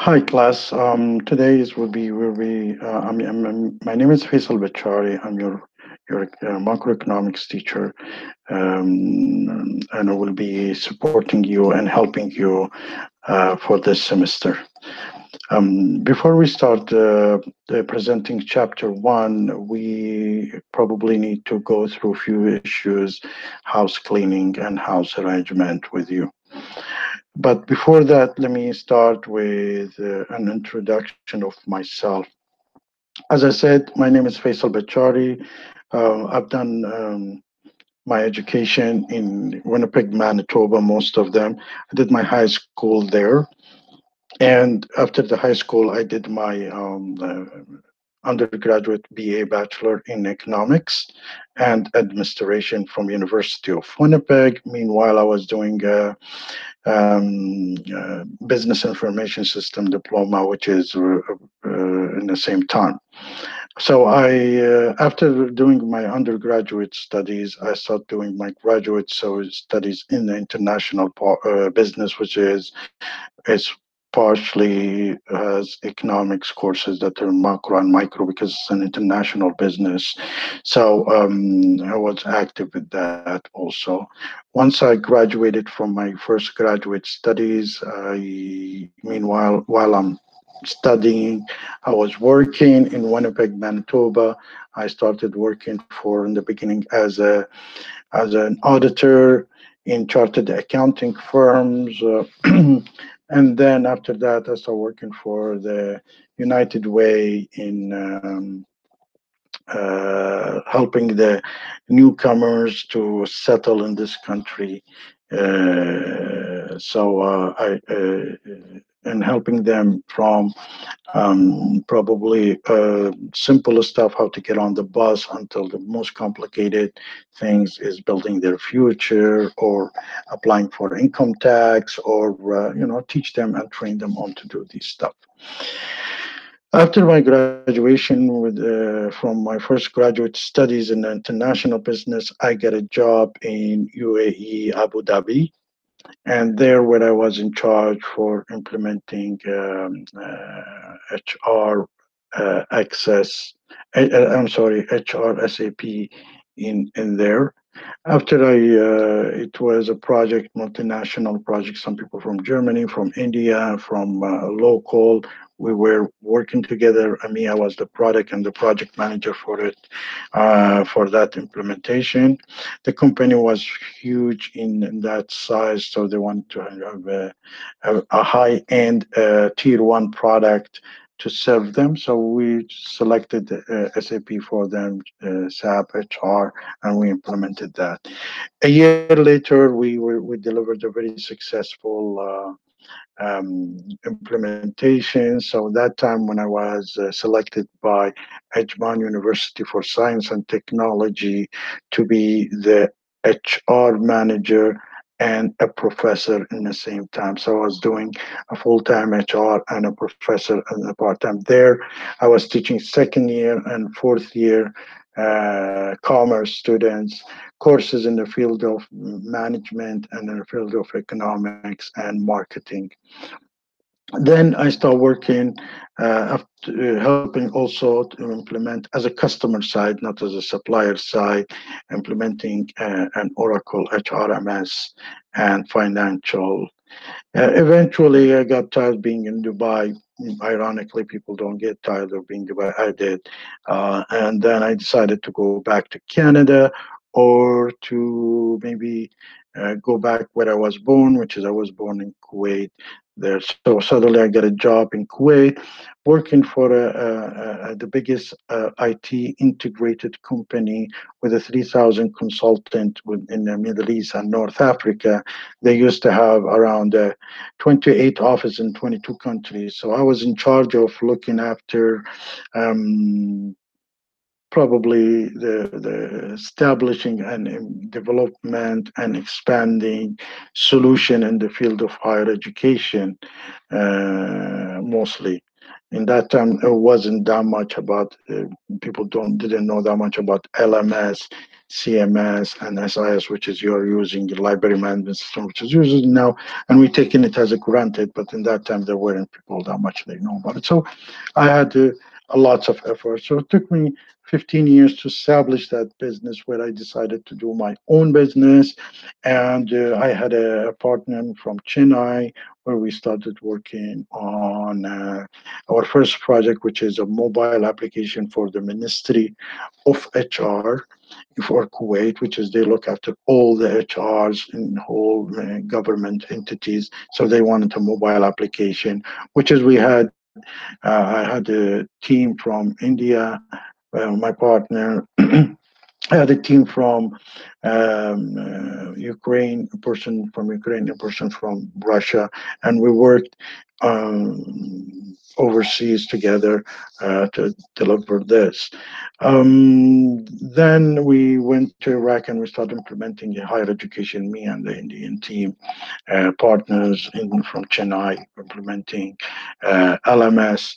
Hi, class. Today my name is Faisal Bachari. I'm your macroeconomics teacher, and I will be supporting you and helping you for this semester. Before we start presenting chapter one, we probably need to go through a few issues, house cleaning and house arrangement with you. But before that, let me start with an introduction of myself. As I said, my name is Faisal Bachari. I've done my education in Winnipeg, Manitoba, most of them. I did my high school there. And after the high school, I did my undergraduate BA Bachelor in Economics and Administration from University of Winnipeg. Meanwhile, I was doing a Business Information System diploma, which is in the same time. So I, after doing my undergraduate studies, I started doing my graduate studies in the international business, which is partially has economics courses that are macro and micro because it's an international business. So I was active with that also. Once I graduated from my first graduate studies, meanwhile, while I'm studying, I was working in Winnipeg, Manitoba. I started working in the beginning as an auditor in chartered accounting firms. And then after that, I started working for the United Way in helping the newcomers to settle in this country. And helping them from probably simplest stuff, how to get on the bus, until the most complicated things is building their future or applying for income tax, or teach them and train them on to do these stuff. After my graduation from my first graduate studies in international business, I got a job in UAE, Abu Dhabi. And there, where I was in charge for implementing HR SAP in there. After it was a project, multinational project, some people from Germany, from India, from local. We were working together. I was the product and the project manager for it, for that implementation. The company was huge in that size, so they wanted to have a high-end tier one product to serve them. So we selected SAP for them, SAP HR, and we implemented that. A year later, we delivered a very successful implementation. So that time when I was selected by Hebron University for Science and Technology to be the HR manager and a professor in the same time. So I was doing a full-time HR and a professor and a part-time there. I was teaching second year and fourth year commerce students, courses in the field of management and in the field of economics and marketing. Then I started working, helping also to implement as a customer side, not as a supplier side, implementing an Oracle HRMS and financial. Eventually, I got tired being in Dubai. Ironically, people don't get tired of being in Dubai. I did. And then I decided to go back to Canada, or to maybe go back where I was born, which is I was born in Kuwait. There, so suddenly I got a job in Kuwait, working for the biggest IT integrated company with a 3,000 consultant in the Middle East and North Africa. They used to have around 28 offices in 22 countries. So I was in charge of looking after probably the establishing and development and expanding solution in the field of higher education, mostly. In that time, it wasn't that much about, people didn't know that much about LMS, CMS, and SIS, which is you're using the library management system, which is used now, and we're taking it as a granted, but in that time, there weren't people that much they know about it. So I had lots of effort. So it took me 15 years to establish that business where I decided to do my own business. And I had a partner from Chennai where we started working on our first project, which is a mobile application for the Ministry of HR for Kuwait, which is they look after all the HRs in whole government entities. So they wanted a mobile application, which is we had, I had a team from India, my partner. I had a team from Ukraine, a person from Ukraine, a person from Russia, and we worked overseas together to deliver this. Then we went to Iraq and we started implementing a higher education, me and the Indian team, partners in, from Chennai, implementing LMS,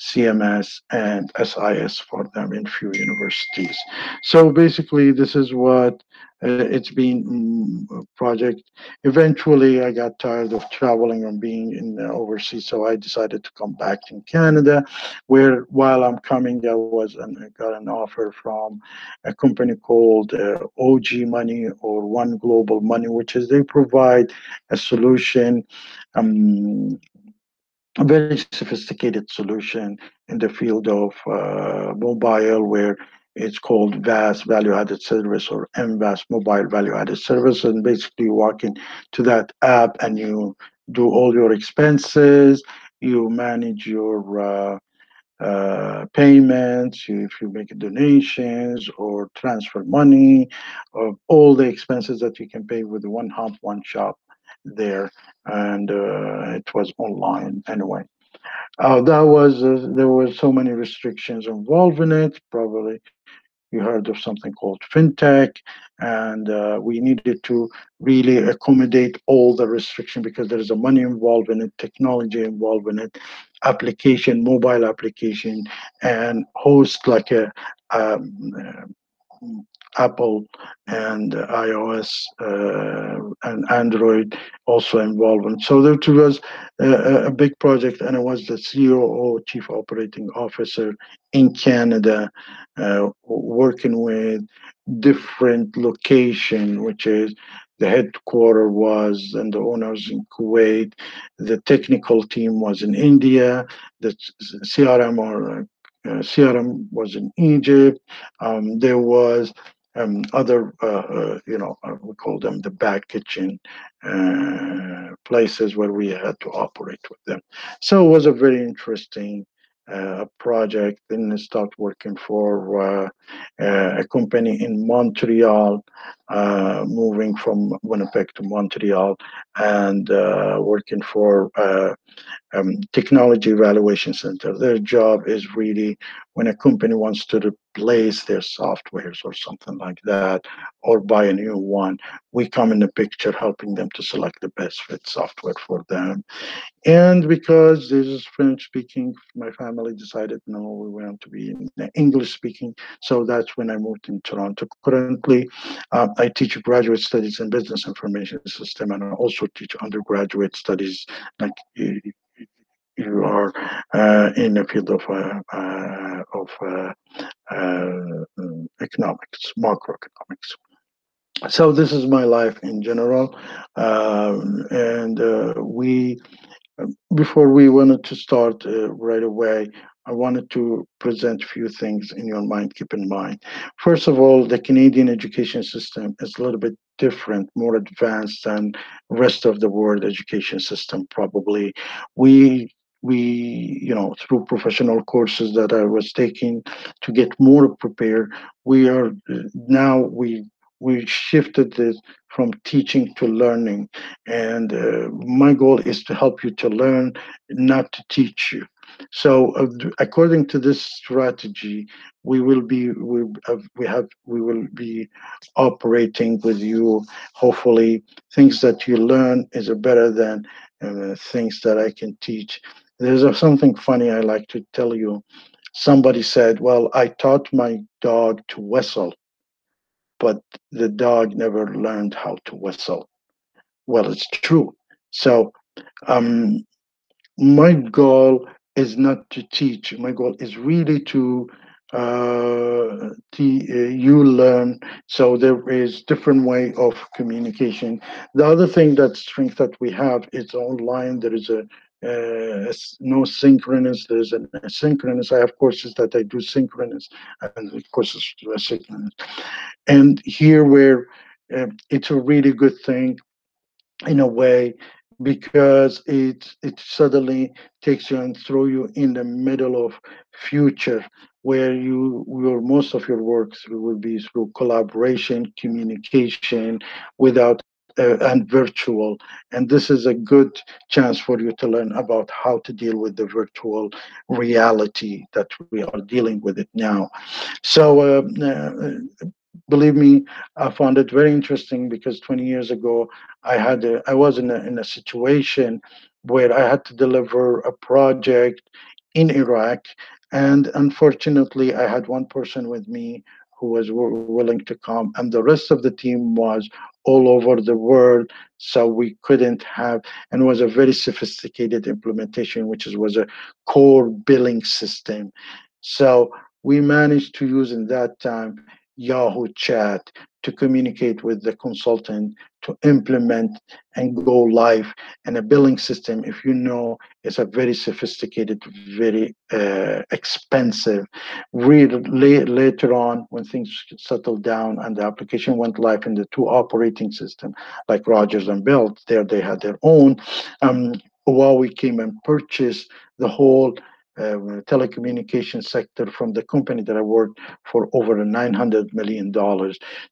CMS, and SIS for them in few universities. So basically, this is what it's been a project. Eventually, I got tired of traveling and being in overseas, so I decided to come back in Canada, where while I'm coming, I got an offer from a company called OG Money or One Global Money, which is they provide a solution, a very sophisticated solution in the field of mobile, where it's called VAS, Value Added Service, or MVAS, Mobile Value Added Service. And basically you walk into that app and you do all your expenses, you manage your payments, if you make donations or transfer money, or all the expenses that you can pay with one hub, one shop there. And it was online anyway. That was there were so many restrictions involved in it. Probably you heard of something called FinTech, and we needed to really accommodate all the restriction because there is a money involved in it, technology involved in it, application, mobile application, and host like a Apple and iOS and Android also involved. And so there was a big project, and I was the COO, Chief Operating Officer in Canada, working with different location, which is the headquarter was and the owners in Kuwait, the technical team was in India, the CRM or CRM was in Egypt. There was other, you know, we call them the back kitchen places where we had to operate with them. So it was a very interesting project. Then I started working for a company in Montreal, moving from Winnipeg to Montreal, and working for Technology Evaluation Center. Their job is really when a company wants to replace their softwares or something like that, or buy a new one, we come in the picture helping them to select the best fit software for them. And because this is French speaking, my family decided, no, we want to be English speaking. So that's when I moved in Toronto. Currently, I teach graduate studies in business information system, and I also teach undergraduate studies like you are in the field of economics, macroeconomics. So this is my life in general, and we before we wanted to start right away, I wanted to present a few things in your mind, keep in mind. First of all, the Canadian education system is a little bit different, more advanced than rest of the world education system probably. We, you know, through professional courses that I was taking to get more prepared, we are now, we shifted this from teaching to learning. And my goal is to help you to learn, not to teach you. So according to this strategy, we will be operating with you. Hopefully, things that you learn is better than things that I can teach. There's something funny I like to tell you. Somebody said, well, I taught my dog to whistle, but the dog never learned how to whistle. Well, it's true. So my goal is not to teach. My goal is really to you learn. So there is different way of communication. The other thing, that strength that we have, it's online. There is a no synchronous, there's an asynchronous. I have courses that I do synchronous and courses asynchronous. And here where it's a really good thing in a way, because it suddenly takes you and throw you in the middle of future where most of your work will be through collaboration, communication, without and virtual. And this is a good chance for you to learn about how to deal with the virtual reality that we are dealing with it now. So believe me, I found it very interesting, because 20 years ago I was in a situation where I had to deliver a project in Iraq, and unfortunately I had one person with me who was willing to come, and the rest of the team was all over the world, so we couldn't have, and it was a very sophisticated implementation, which was a core billing system. So we managed to use in that time Yahoo chat to communicate with the consultant to implement and go live. And a billing system, if you know, is a very sophisticated, very expensive. Later on, when things settled down and the application went live in the two operating systems, like Rogers and Bell, they had their own. Huawei came and purchased the whole telecommunication sector from the company that I worked for, over $900 million.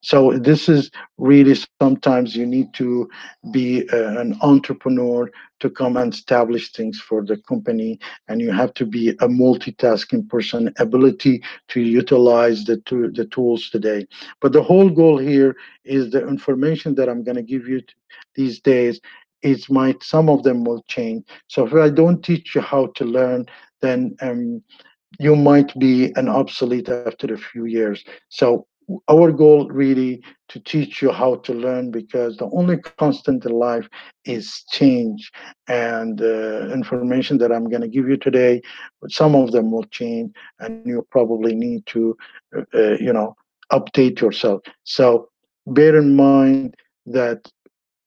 So this is really, sometimes you need to be an entrepreneur to come and establish things for the company, and you have to be a multitasking person, ability to utilize the tools today. But the whole goal here is the information that I'm going to give you these days, some of them will change. So if I don't teach you how to learn, then you might be an obsolete after a few years. So our goal really to teach you how to learn, because the only constant in life is change. And information that I'm going to give you today, some of them will change, and you probably need to, update yourself. So bear in mind that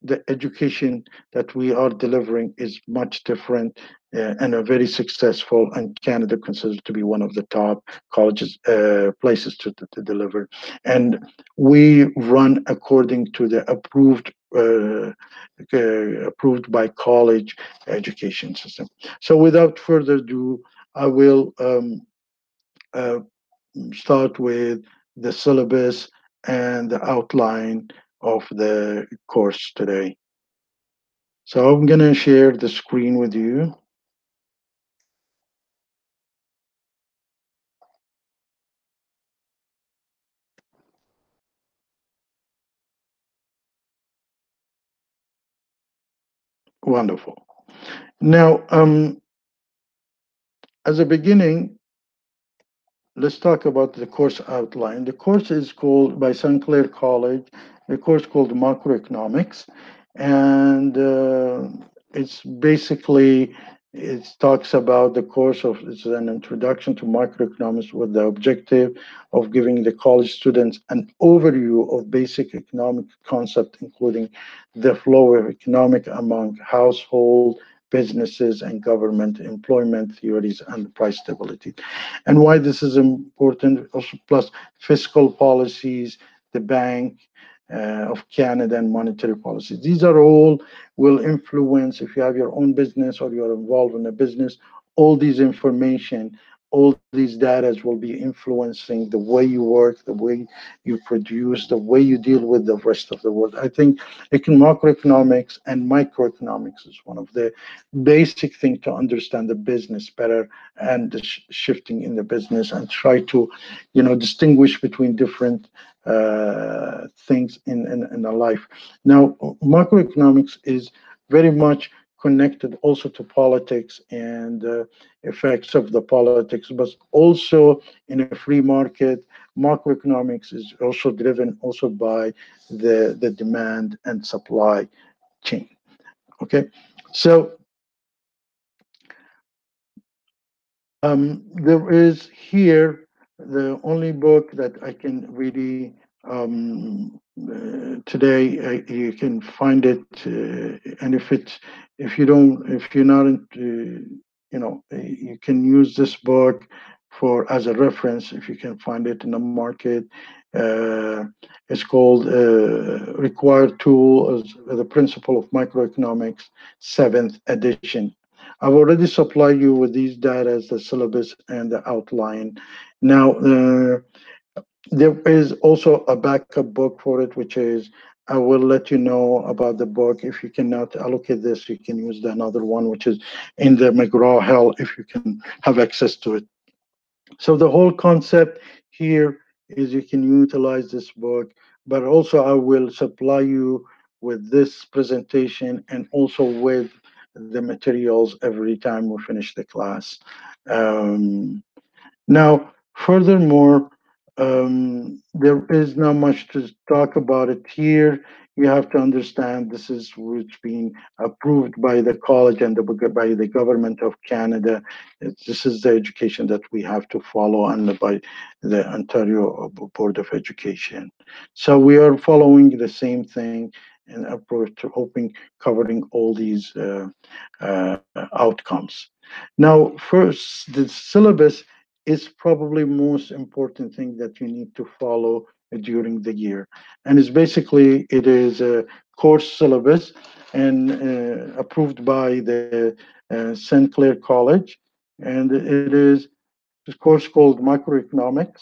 the education that we are delivering is much different and are very successful, and Canada considers to be one of the top colleges, places to deliver. And we run according to the approved by college education system. So without further ado, I will start with the syllabus and the outline of the course today. So I'm gonna share the screen with you. Wonderful. Now, as a beginning, let's talk about the course outline. The course is called, by St. Clair College, a course called Macroeconomics, and it talks about it's an introduction to macroeconomics with the objective of giving the college students an overview of basic economic concepts, including the flow of economic among household, businesses, and government, employment theories, and price stability. And why this is important, also plus fiscal policies, the Bank of Canada, and monetary policies. These are all will influence, if you have your own business or you're involved in a business, all these information, all these data will be influencing the way you work, the way you produce, the way you deal with the rest of the world. I think macroeconomics and microeconomics is one of the basic things to understand the business better, and the shifting in the business, and try to, distinguish between different things in a life. Now, macroeconomics is very much connected also to politics and effects of the politics, but also in a free market, macroeconomics is also driven also by the demand and supply chain. Okay, so there is here the only book that I can really today you can find it, and if you're not into, you can use this book as a reference if you can find it in the market. It's called Required Tools: The Principle of Microeconomics, 7th edition. I've already supplied you with these data as the syllabus and the outline. Now, there is also a backup book for it, which is, I will let you know about the book. If you cannot allocate this, you can use another one, which is in the McGraw-Hill, if you can have access to it. So the whole concept here is you can utilize this book, but also I will supply you with this presentation and also with the materials every time we finish the class. Now, furthermore, there is not much to talk about it here. You have to understand this is what's being approved by the college and by the government of Canada. This is the education that we have to follow, and by the Ontario Board of Education. So we are following the same thing and approach to covering all these outcomes. Now, first, the syllabus is probably most important thing that you need to follow during the year, and it's basically, it is a course syllabus and approved by the St. Clair College, and it is this course called Microeconomics,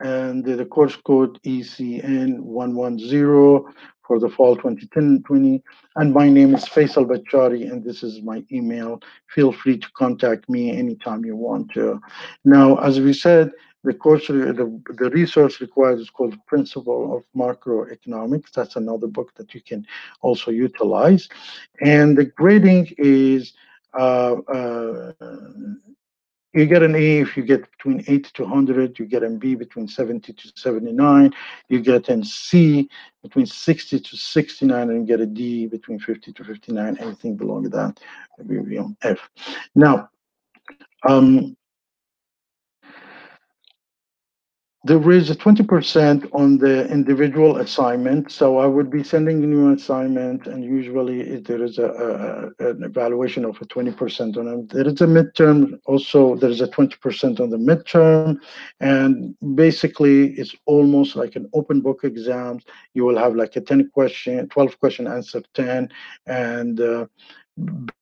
and the course code ECN 110 for the fall 2020. And my name is Faisal Bachari, and this is my email. Feel free to contact me anytime you want to. Now, as we said, the course, the resource required is called Principle of Macroeconomics. That's another book that you can also utilize. And the grading is, you get an A if you get between 80 to 100, you get an B between 70 to 79, you get an C between 60 to 69, and you get a D between 50 to 59, anything below that will be on F. Now, there is a 20% on the individual assignment. So I would be sending a new assignment, and usually there is an evaluation of a 20% on it. There is a midterm also, there is a 20% on the midterm. And basically it's almost like an open book exam. You will have like a 10 question, 12 question answer 10. And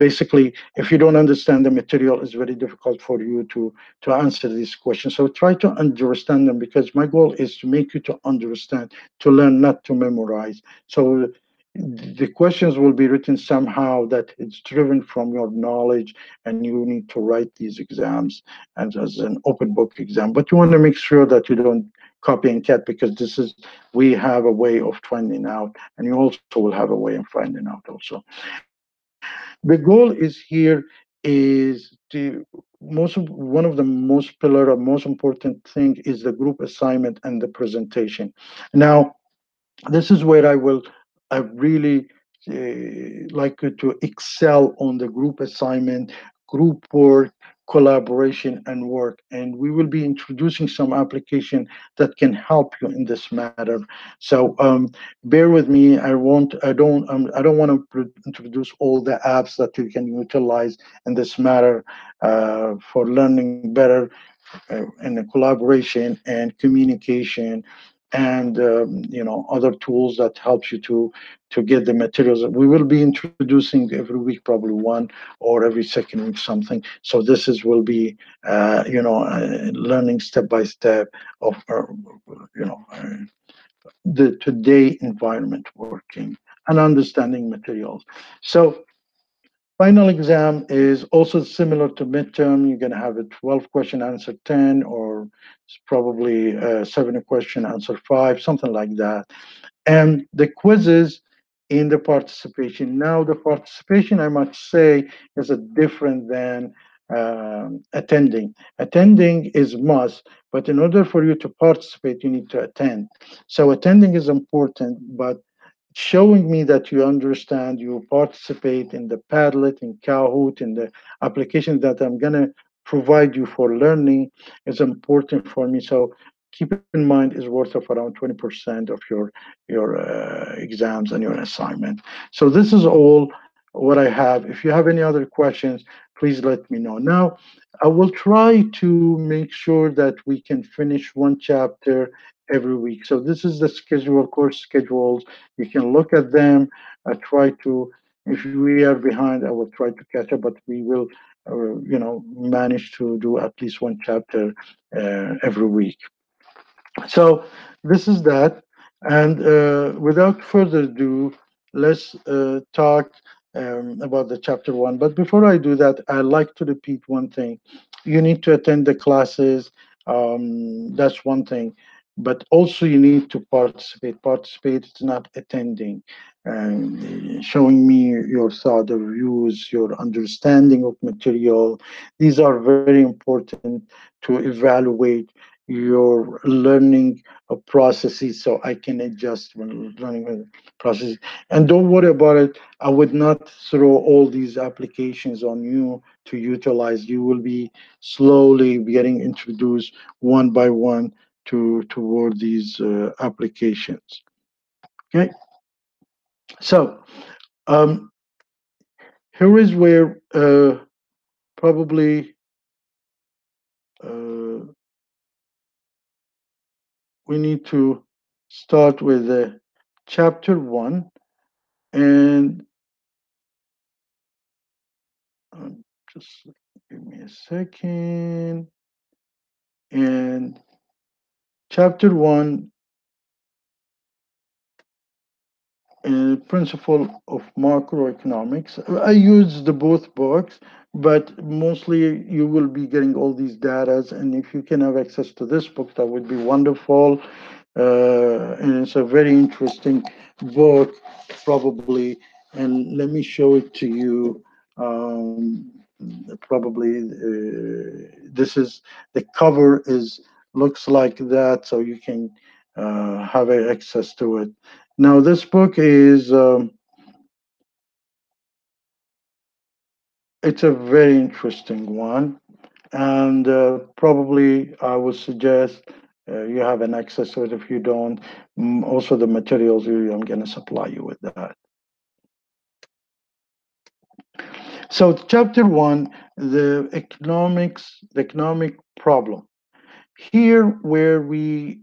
basically, if you don't understand the material, it's very difficult for you to answer these questions. So try to understand them, because my goal is to make you to understand, to learn, not to memorize. So the questions will be written somehow that it's driven from your knowledge, and you need to write these exams as an open book exam. But you want to make sure that you don't copy and cut, because this is, we have a way of finding out, and you also will have a way of finding out also. The goal is here is to one of the most important thing is the group assignment and the presentation. Now, this is where I really like you to excel on the group assignment, group work, collaboration and work, and we will be introducing some application that can help you in this matter. So bear with me. I don't want to introduce all the apps that you can utilize in this matter for learning better in the collaboration and communication, and other tools that helps you to get the materials. We will be introducing every week, probably one or every second week something. So this will be learning step by step of the today environment working and understanding materials. So final exam is also similar to midterm. You're going to have a 12 question answer 10, or probably 7 question answer 5, something like that. And the quizzes in the participation. Now the participation, I must say, is a different than attending. Attending is must, but in order for you to participate, you need to attend. So attending is important, but showing me that you understand, you participate in the Padlet, in Kahoot, in the applications that I'm going to provide you for learning is important for me. So keep in mind, is worth of around 20% of your exams and your assignment. So this is all what I have. If you have any other questions, please let me know. Now, I will try to make sure that we can finish one chapter every week. So this is the schedule, course schedules. You can look at them. I try to, if we are behind, I will try to catch up, but we will, you know, manage to do at least one chapter every week. So this is that, and without further ado, let's talk about the chapter one. But before I do that, I'd like to repeat one thing. You need to attend the classes, that's one thing, but also you need to participate. Participate is not attending, showing me your thought, your views, your understanding of material. These are very important to evaluate your learning processes, so I can adjust when learning processes. And don't worry about it. I would not throw all these applications on you to utilize. You will be slowly getting introduced one by one toward these applications. Okay. So here is where probably we need to start with chapter one, and just give me a second. And chapter one, principle of macroeconomics. I use the both books, but mostly you will be getting all these data, and if you can have access to this book, that would be wonderful. And it's a very interesting book, probably. And let me show it to you. Probably this is the cover is looks like that, so you can have access to it. Now this book is. It's a very interesting one, and probably I would suggest you have an access to it. If you don't, also the materials, I'm going to supply you with that. So chapter one, the economic problem. Here where we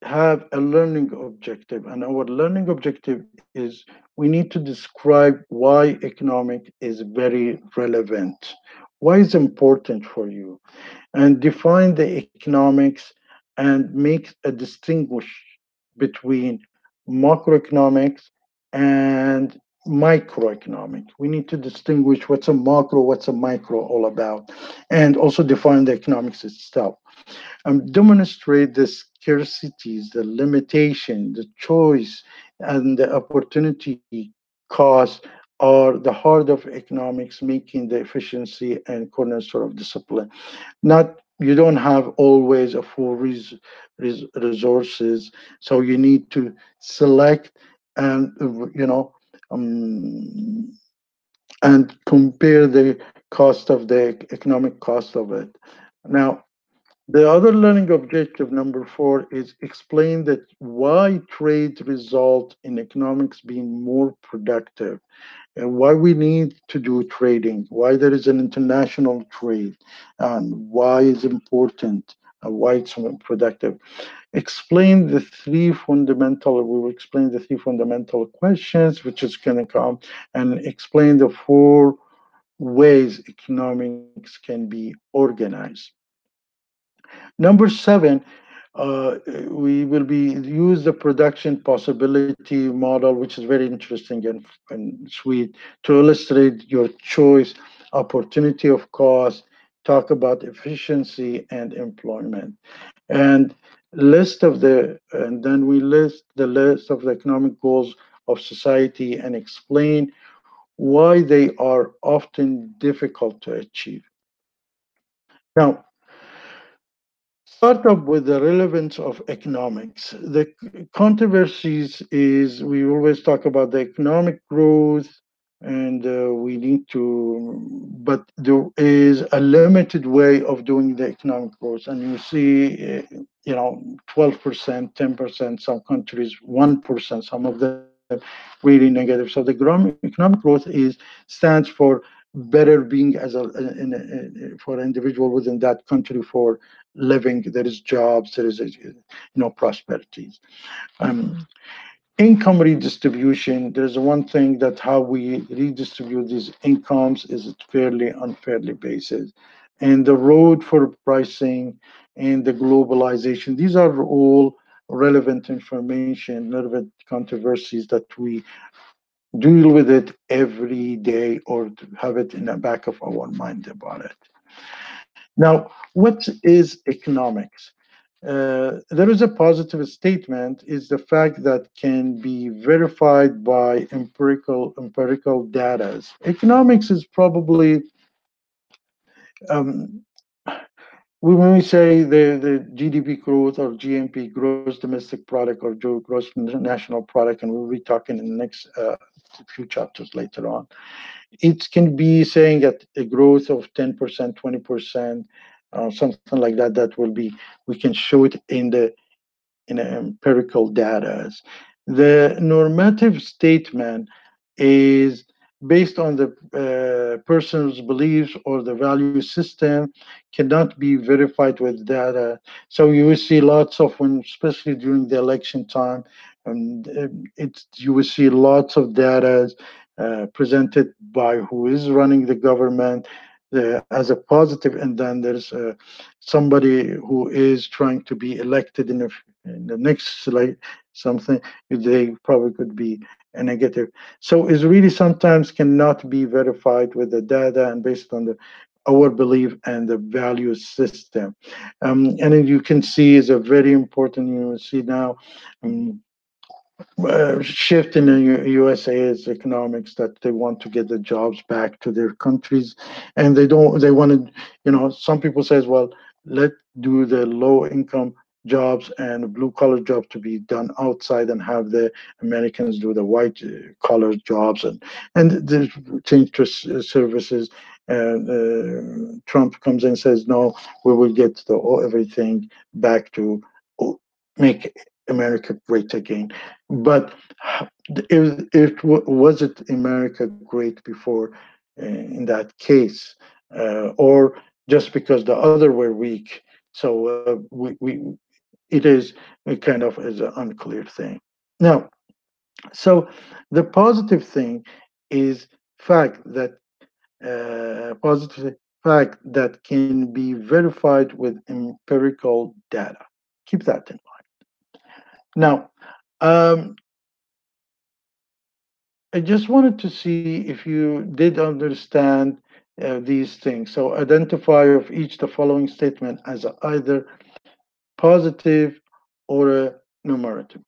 have a learning objective, and our learning objective is we need to describe why economics is very relevant, why it's important for you, and define the economics and make a distinguish between macroeconomics and microeconomics. We need to distinguish what's a macro, what's a micro all about, and also define the economics itself. Demonstrate the scarcities, the limitation, the choice, and the opportunity cost are the heart of economics, making the efficiency and cornerstone of discipline. Not you don't have always a full resources, so you need to select and you know and compare the cost of the economic cost of it. Now. The other learning objective, number four, is explain that why trade results in economics being more productive, and why we need to do trading, why there is an international trade, and why it's important, and why it's productive. Explain the three fundamental, we will explain the three fundamental questions, which is going to come, and explain the four ways economics can be organized. Number seven, we will use the production possibility model, which is very interesting and sweet, to illustrate your choice, opportunity of cost, talk about efficiency and employment. And then we list the list of the economic goals of society and explain why they are often difficult to achieve. Now, start up with the relevance of economics. The controversies is, we always talk about the economic growth, and we need to, but there is a limited way of doing the economic growth. And you see, 12%, 10%, some countries, 1%, some of them really negative. So the economic growth stands for better being as for an individual within that country, for living, there is jobs, there is prosperities. Income redistribution, there's one thing that how we redistribute these incomes is it fairly, unfairly basis, and the road for pricing and the globalization. These are all relevant information, relevant controversies that we deal with it every day or have it in the back of our mind about it. Now, what is economics? There is a positive statement, is the fact that can be verified by empirical data. Economics is probably, when we say the GDP growth or GMP, gross domestic product, or gross national product, and we'll be talking in the next few chapters later on, it can be saying that a growth of 10%, 20%, something like that, that will be, we can show it in the empirical data. The normative statement is based on the person's beliefs or the value system, cannot be verified with data. So you will see lots of, especially during the election time, you will see lots of data presented by who is running the government, as a positive, and then there's somebody who is trying to be elected in the next slide, something they probably could be a negative. So it's really sometimes cannot be verified with the data and based on our belief and the value system. And as you can see, is a very important, you will see now, shift in the USA's economics, that they want to get the jobs back to their countries, and they want to, some people says, well, let's do the low income jobs and blue collar jobs to be done outside and have the Americans do the white collar jobs and the change to services. And Trump comes in and says, no, we will get everything back to make America great again. But was it America great before in that case, or just because the other were weak? So it is a kind of an unclear thing. Now, so the positive thing is positive fact that can be verified with empirical data. Keep that in mind. Now, I just wanted to see if you did understand these things. So identify of each the following statement as either positive or a numerative.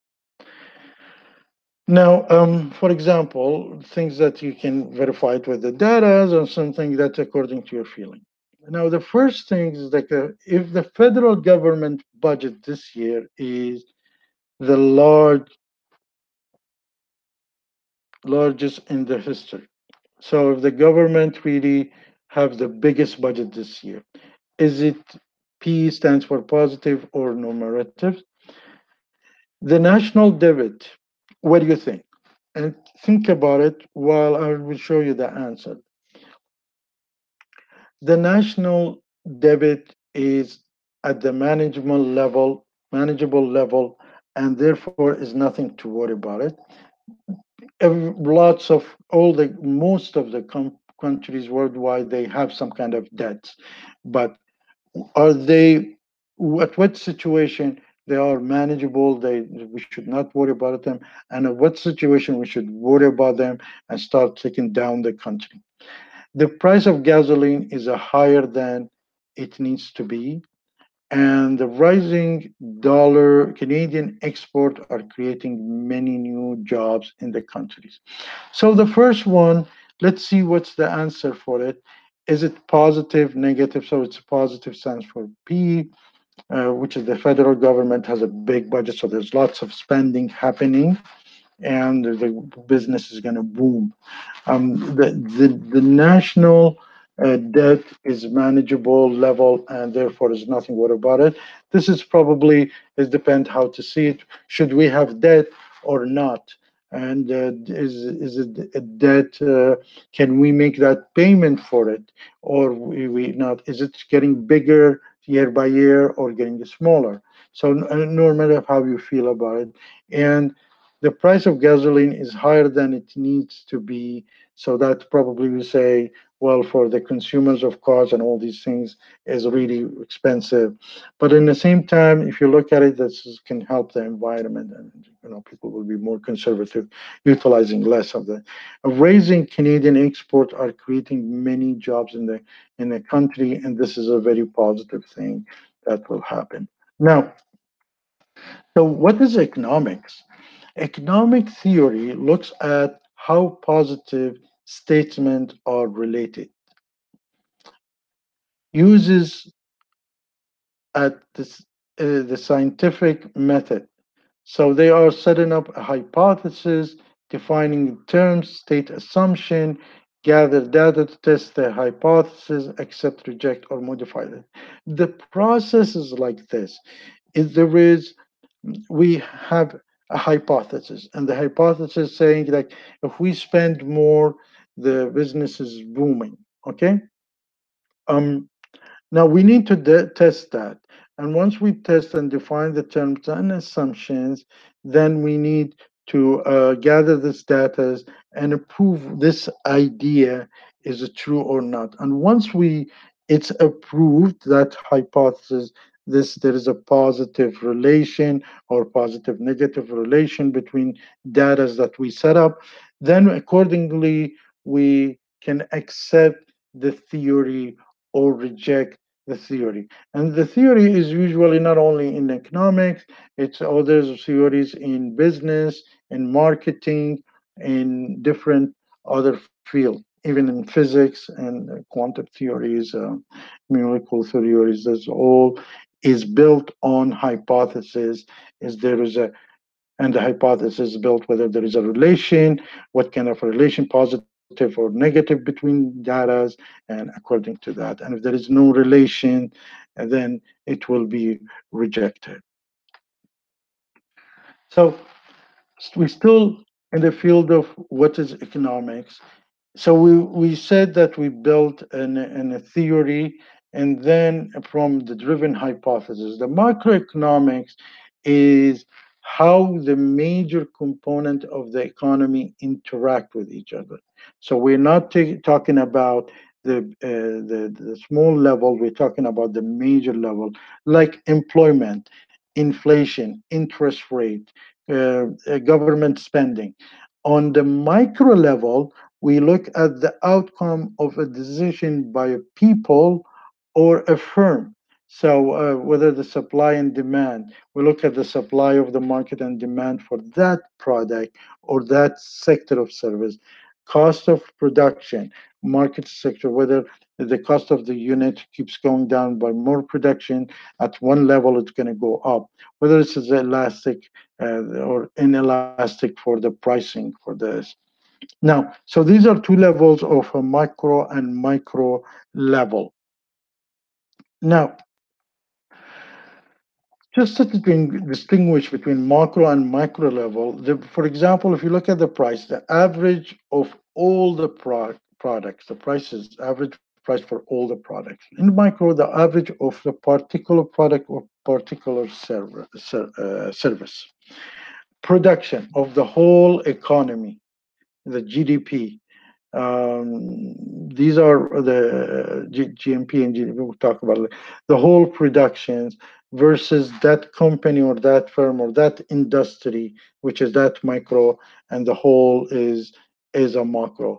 Now, for example, things that you can verify it with the data or something that's according to your feeling. Now, the first thing is that if the federal government budget this year is the largest in the history. So if the government really have the biggest budget this year, is it P stands for positive or numerative? The national debt, what do you think? And think about it while I will show you the answer. The national debt is at the manageable level, and therefore is nothing to worry about it. Most of the countries worldwide, they have some kind of debts, but at what situation they are manageable, we should not worry about them, and at what situation we should worry about them and start taking down the country. The price of gasoline is higher than it needs to be. And the rising dollar, Canadian export are creating many new jobs in the countries. So the first one, let's see what's the answer for it. Is it positive, negative? So it's positive, stands for P, which is the federal government has a big budget. So there's lots of spending happening and the business is going to boom. The national debt is manageable level and therefore is nothing worried about it. This is probably, it depends how to see it. Should we have debt or not? And is it a debt? Can we make that payment for it or we not? Is it getting bigger year by year or getting smaller? So no matter how you feel about it. And the price of gasoline is higher than it needs to be. So that probably we say, well, for the consumers of cars and all these things is really expensive. But in the same time, if you look at it, this can help the environment and people will be more conservative, utilizing less of that. Raising Canadian export are creating many jobs in the country, and this is a very positive thing that will happen. Now, so what is economics? Economic theory looks at how positive statements are related. Uses at this, the scientific method. So they are setting up a hypothesis, defining terms, state assumption, gather data to test the hypothesis, accept, reject, or modify it. The process is like this. We have a hypothesis, and the hypothesis saying that if we spend more, the business is booming. Okay. Now we need to test that, and once we test and define the terms and assumptions, then we need to gather this data and prove this idea is true or not. And once it's approved, that hypothesis, there is a positive relation or positive negative relation between data that we set up, then accordingly we can accept the theory or reject the theory. And the theory is usually not only in economics, it's other theories in business, in marketing, in different other fields, even in physics and quantum theories, numerical theories. That's all is built on hypothesis. And the hypothesis is built whether there is a relation, what kind of relation, positive or negative between data, and according to that. And if there is no relation, then it will be rejected. So we're still in the field of what is economics. So we said that we built a theory, and then from the driven hypothesis. The macroeconomics is how the major component of the economy interact with each other. So we're not talking about the small level, we're talking about the major level, like employment, inflation, interest rate, government spending. On the micro level, we look at the outcome of a decision by a people or a firm. So whether the supply and demand, we look at the supply of the market and demand for that product or that sector of service, cost of production, market sector, whether the cost of the unit keeps going down by more production, at one level it's going to go up, whether this is elastic or inelastic for the pricing for this. Now, so these are two levels of a macro and micro level. Now, just to distinguish between macro and micro level, for example, if you look at the price, the average of all the products, the price is average price for all the products. In micro, the average of the particular product or particular service. Production of the whole economy, the GDP. These are the GMP and GDP, we'll talk about it. The whole productions versus that company or that firm or that industry, which is that micro, and the whole is a macro.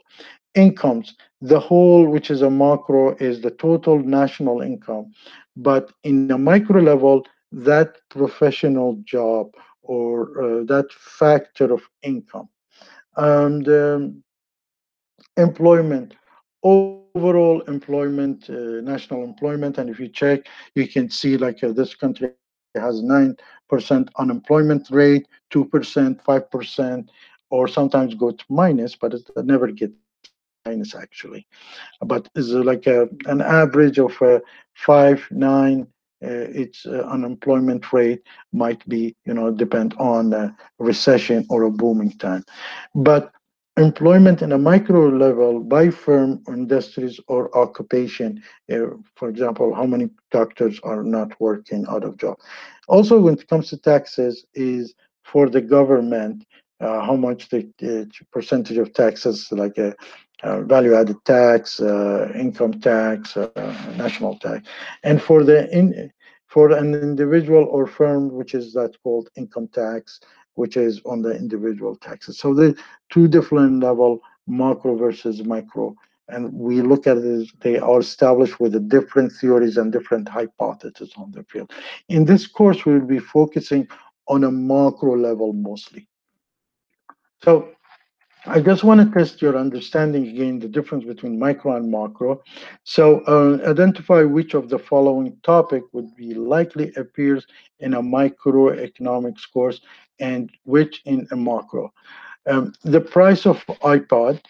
incomes. The whole, which is a macro, is the total national income. But in a micro level, that professional job or that factor of income. And employment, overall employment, national employment. And if you check, you can see like this country has 9% unemployment rate, 2%, 5%, or sometimes go to minus, but it never gets minus actually. But it's like an average of 5, 9, its unemployment rate might be, you know, depend on a recession or a booming time. But employment in a micro level by firm, industries, or occupation, for example, how many doctors are not working, out of job. Also, when it comes to taxes, is for the government, how much the percentage of taxes, like value-added tax, income tax, national tax, and for the for an individual or firm, which is that called income tax, which is on the individual taxes. So the two different level, macro versus micro, and we look at it. They are established with the different theories and different hypotheses on the field. In this course, we will be focusing on a macro level mostly. So I just want to test your understanding again, the difference between micro and macro. So identify which of the following topic would be likely appears in a microeconomics course and which in a macro. The price of iPod,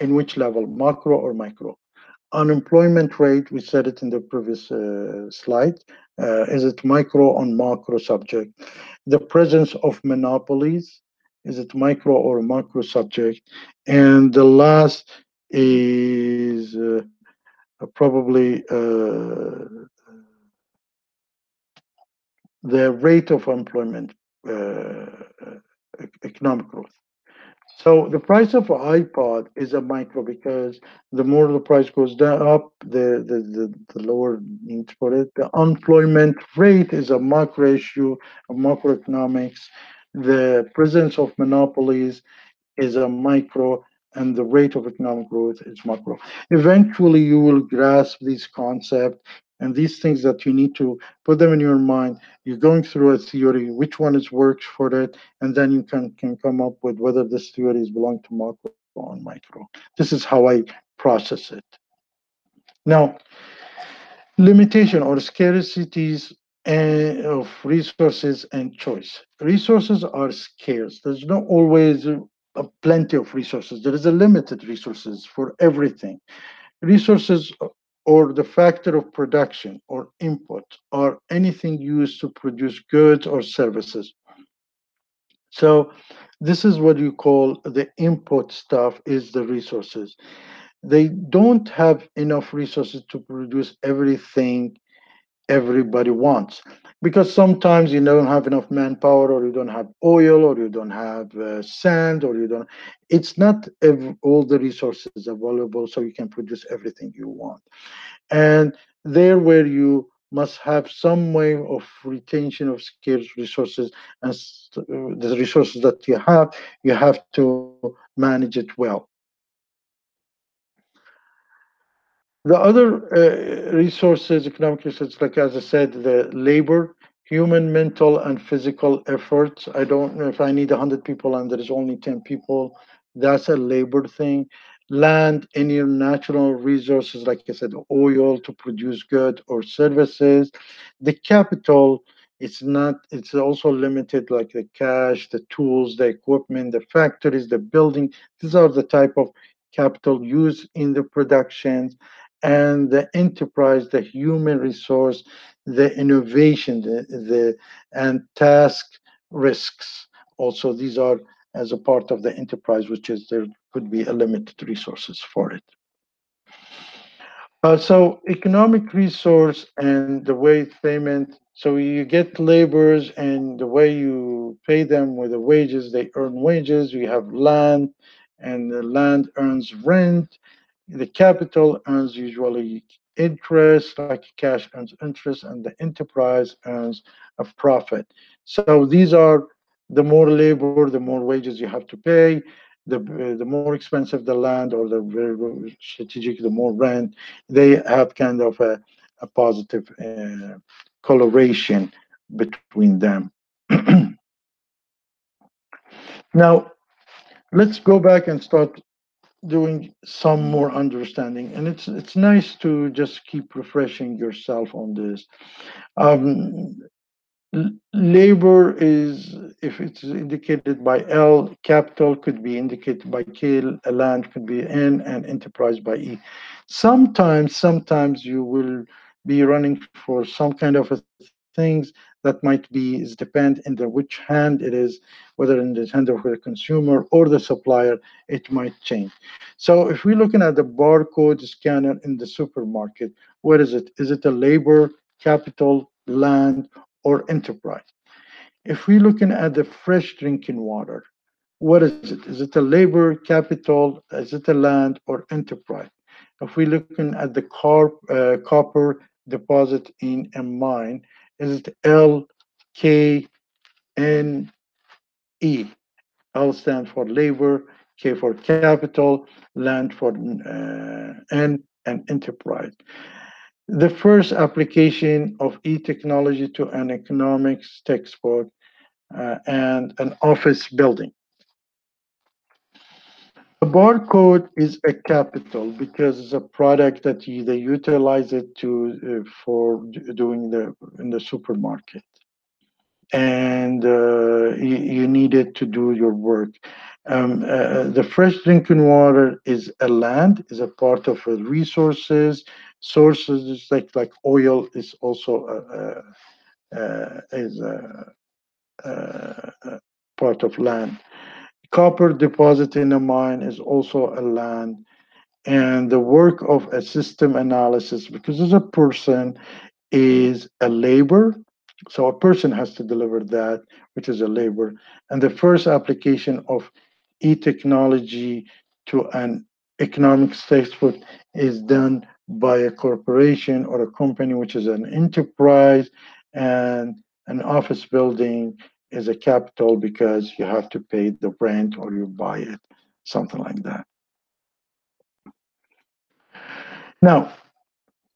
in which level, macro or micro? Unemployment rate, we said it in the previous slide. Is it micro or macro subject? The presence of monopolies, is it micro or macro subject? And the last is probably the rate of employment, economic growth. So the price of an iPod is a micro because the more the price goes up, the lower need for it. The unemployment rate is a macro issue of macroeconomics. The presence of monopolies is a micro, and the rate of economic growth is macro. Eventually, you will grasp these concepts and these things that you need to put them in your mind. You're going through a theory, which one is works for it, and then you can come up with whether this theory is belong to macro or micro. This is how I process it. Now, limitation or scarcities of resources and choice. Resources are scarce. There's not always a plenty of resources. There is a limited resources for everything. Resources or the factor of production or input or anything used to produce goods or services. So this is what you call the input stuff is the resources. They don't have enough resources to produce everything everybody wants, because sometimes you don't have enough manpower, or you don't have oil, or you don't have sand, or you don't, it's not all the resources available so you can produce everything you want. And there where you must have some way of retention of scarce resources, and the resources that you have to manage it well. The other resources, economic resources, like as I said, the labor, human, mental, and physical efforts. I don't know if I need 100 people and there is only 10 people. That's a labor thing. Land, any natural resources, like I said, oil to produce goods or services. The capital, it's not. It's also limited, like the cash, the tools, the equipment, the factories, the building. These are the type of capital used in the productions. And the enterprise, the human resource, the innovation, and task risks. Also, these are as a part of the enterprise, which is there could be a limited resources for it. So economic resource and the way payment, so you get laborers and the way you pay them with the wages, they earn wages. You have land, and the land earns rent. The capital earns usually interest, like cash earns interest, and the enterprise earns a profit. So these are the more labor, the more wages you have to pay. the more expensive the land, or the very strategic, the more rent, they have kind of a positive coloration between them. Now, let's go back and start doing some more understanding, and it's nice to just keep refreshing yourself on this. Labor is, if it's indicated by L, capital could be indicated by K, land could be N, and enterprise by E. Sometimes you will be running for some kind of a things that might be depend in the which hand it is, whether in the hand of the consumer or the supplier, it might change. So if we're looking at the barcode scanner in the supermarket, what is it? Is it a labor, capital, land, or enterprise? If we're looking at the fresh drinking water, what is it? Is it a labor, capital, is it a land, or enterprise? If we're looking at the copper deposit in a mine, is it L, K, N, E? L stands for labor, K for capital, land for N, and enterprise. The first application of e-technology to an economics textbook and an office building. The barcode is a capital because it's a product that you, they utilize it to for doing in the supermarket, and you need it to do your work. The fresh drinking water is a land, is a part of resources, sources like oil is also a part of land. Copper deposit in a mine is also a land, and the work of a system analysis, because as a person is a labor, so a person has to deliver that, which is a labor. And the first application of e-technology to an economics textbook is done by a corporation or a company, which is an enterprise, and an office building is a capital because you have to pay the rent or you buy it, something like that. Now,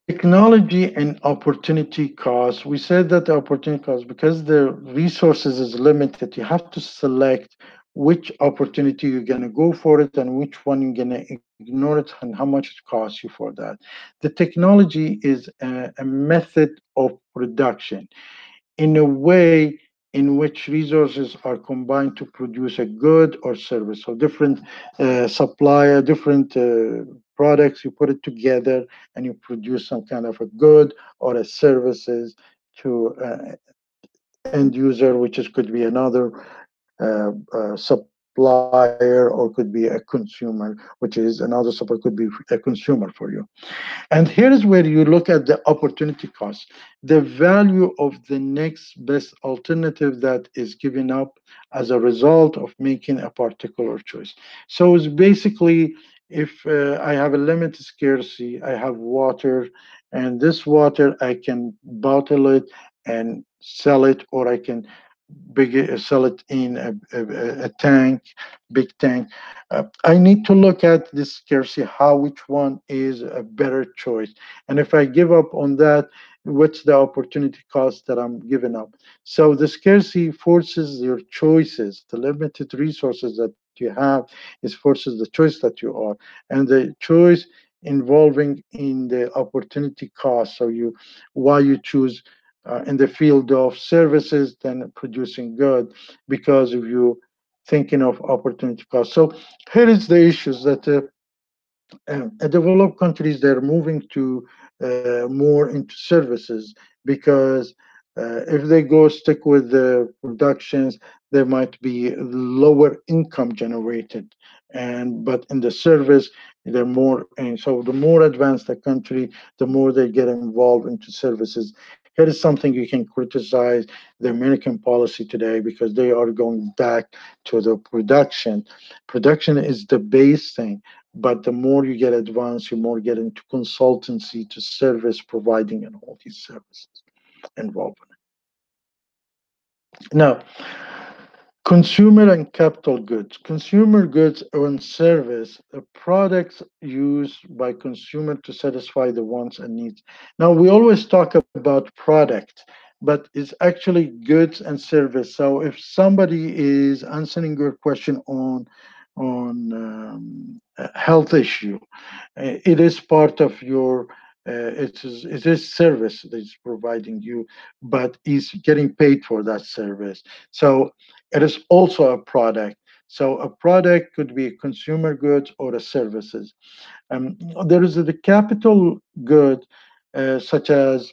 technology and opportunity cost. We said that the opportunity cost, because the resources is limited, you have to select which opportunity you're going to go for it and which one you're going to ignore it and how much it costs you for that. The technology is a method of production, in a way in which resources are combined to produce a good or service. So different supplier, different products, you put it together and you produce some kind of a good or a services to end user, which is, could be another supplier, or could be a consumer, which is another supplier, could be a consumer for you. And here is where you look at the opportunity cost, the value of the next best alternative that is given up as a result of making a particular choice. So it's basically, if I have a limited scarcity, I have water, and this water I can bottle it and sell it, or I can sell it in a tank, big tank. I need to look at this scarcity, which one is a better choice. And if I give up on that, what's the opportunity cost that I'm giving up? So the scarcity forces your choices. The limited resources that you have forces the choice that you are. And the choice involving in the opportunity cost. So you, why you choose in the field of services than producing good, because of you thinking of opportunity cost. So here is the issues that developed countries, they're moving to more into services, because if they stick with the productions, there might be lower income generated, but in the service they're more. And so the more advanced the country, the more they get involved into services. That is something you can criticize the American policy today, because they are going back to the production. Production is the base thing, but the more you get advanced, you more get into consultancy to service providing and all these services involved. Now, Consumer and capital goods. Consumer goods are in service, products used by consumer to satisfy the wants and needs. Now, we always talk about product, but it's actually goods and service. So if somebody is answering your question on health issue, it is part of your it is service that is providing you, but is getting paid for that service. So it is also a product. So a product could be consumer goods or a services. There is the capital good, such as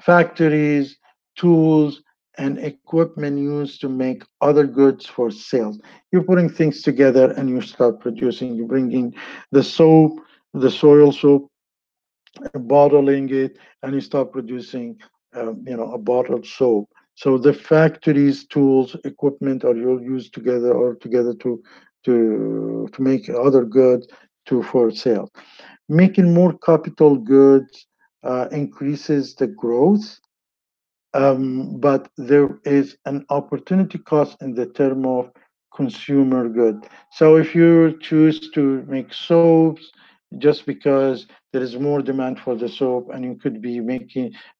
factories, tools, and equipment used to make other goods for sales. You're putting things together and you start producing. You're bringing the soap, the soil soap, bottling it, and you start producing, a bottled soap. So the factories, tools, equipment are all used together or together to make other goods for sale. Making more capital goods increases the growth, but there is an opportunity cost in the term of consumer good. So if you choose to make soaps just because there is more demand for the soap, and you could be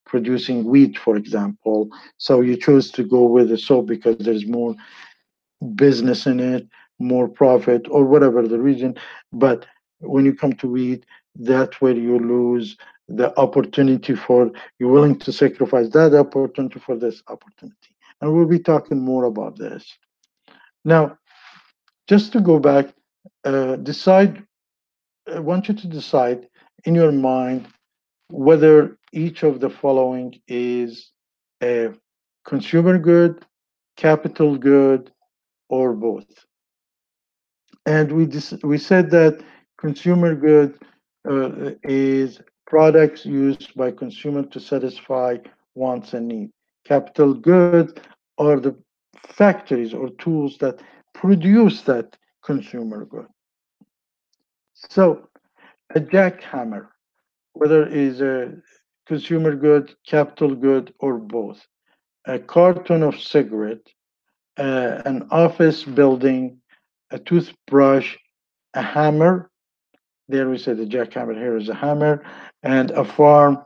producing wheat, for example. So you choose to go with the soap because there's more business in it, more profit, or whatever the reason. But when you come to wheat, that's where you lose the opportunity for, you're willing to sacrifice that opportunity for this opportunity. And we'll be talking more about this. Now, just to go back, I want you to decide in your mind whether each of the following is a consumer good, capital good, or both. And we said that consumer good is products used by consumer to satisfy wants and needs. Capital good are the factories or tools that produce that consumer good. So a jackhammer, whether it is a consumer good, capital good, or both, a carton of cigarette, an office building, a toothbrush, a hammer, there we say the jackhammer, here is a hammer, and a farm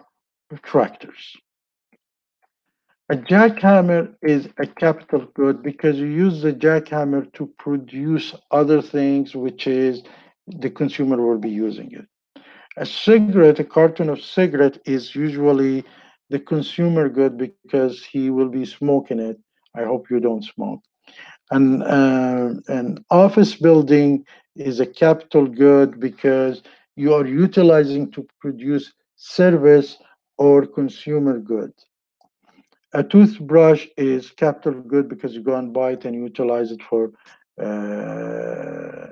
of tractors. A jackhammer is a capital good because you use the jackhammer to produce other things, which is the consumer will be using it. A cigarette, a carton of cigarette, is usually the consumer good because he will be smoking it. I hope you don't smoke. And an office building is a capital good because you are utilizing to produce service or consumer good. A toothbrush is capital good because you go and buy it and utilize it for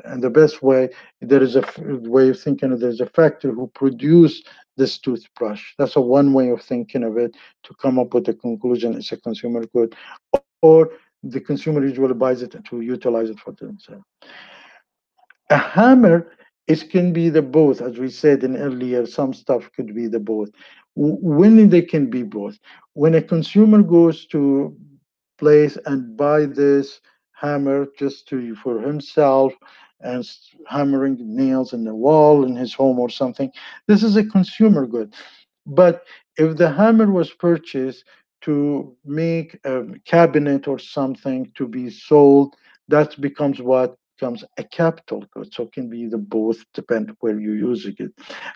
and the best way, there is a way of thinking of there's a factory who produced this toothbrush. That's a one way of thinking of it to come up with a conclusion. It's a consumer good, or the consumer usually buys it to utilize it for themselves. A hammer, it can be the both, as we said in earlier, some stuff could be the both. When they can be both, when a consumer goes to place and buy this hammer just to for himself and hammering nails in the wall in his home or something, this is a consumer good. But if the hammer was purchased to make a cabinet or something to be sold, that becomes what becomes a capital good. So it can be the both, depend where you're using it.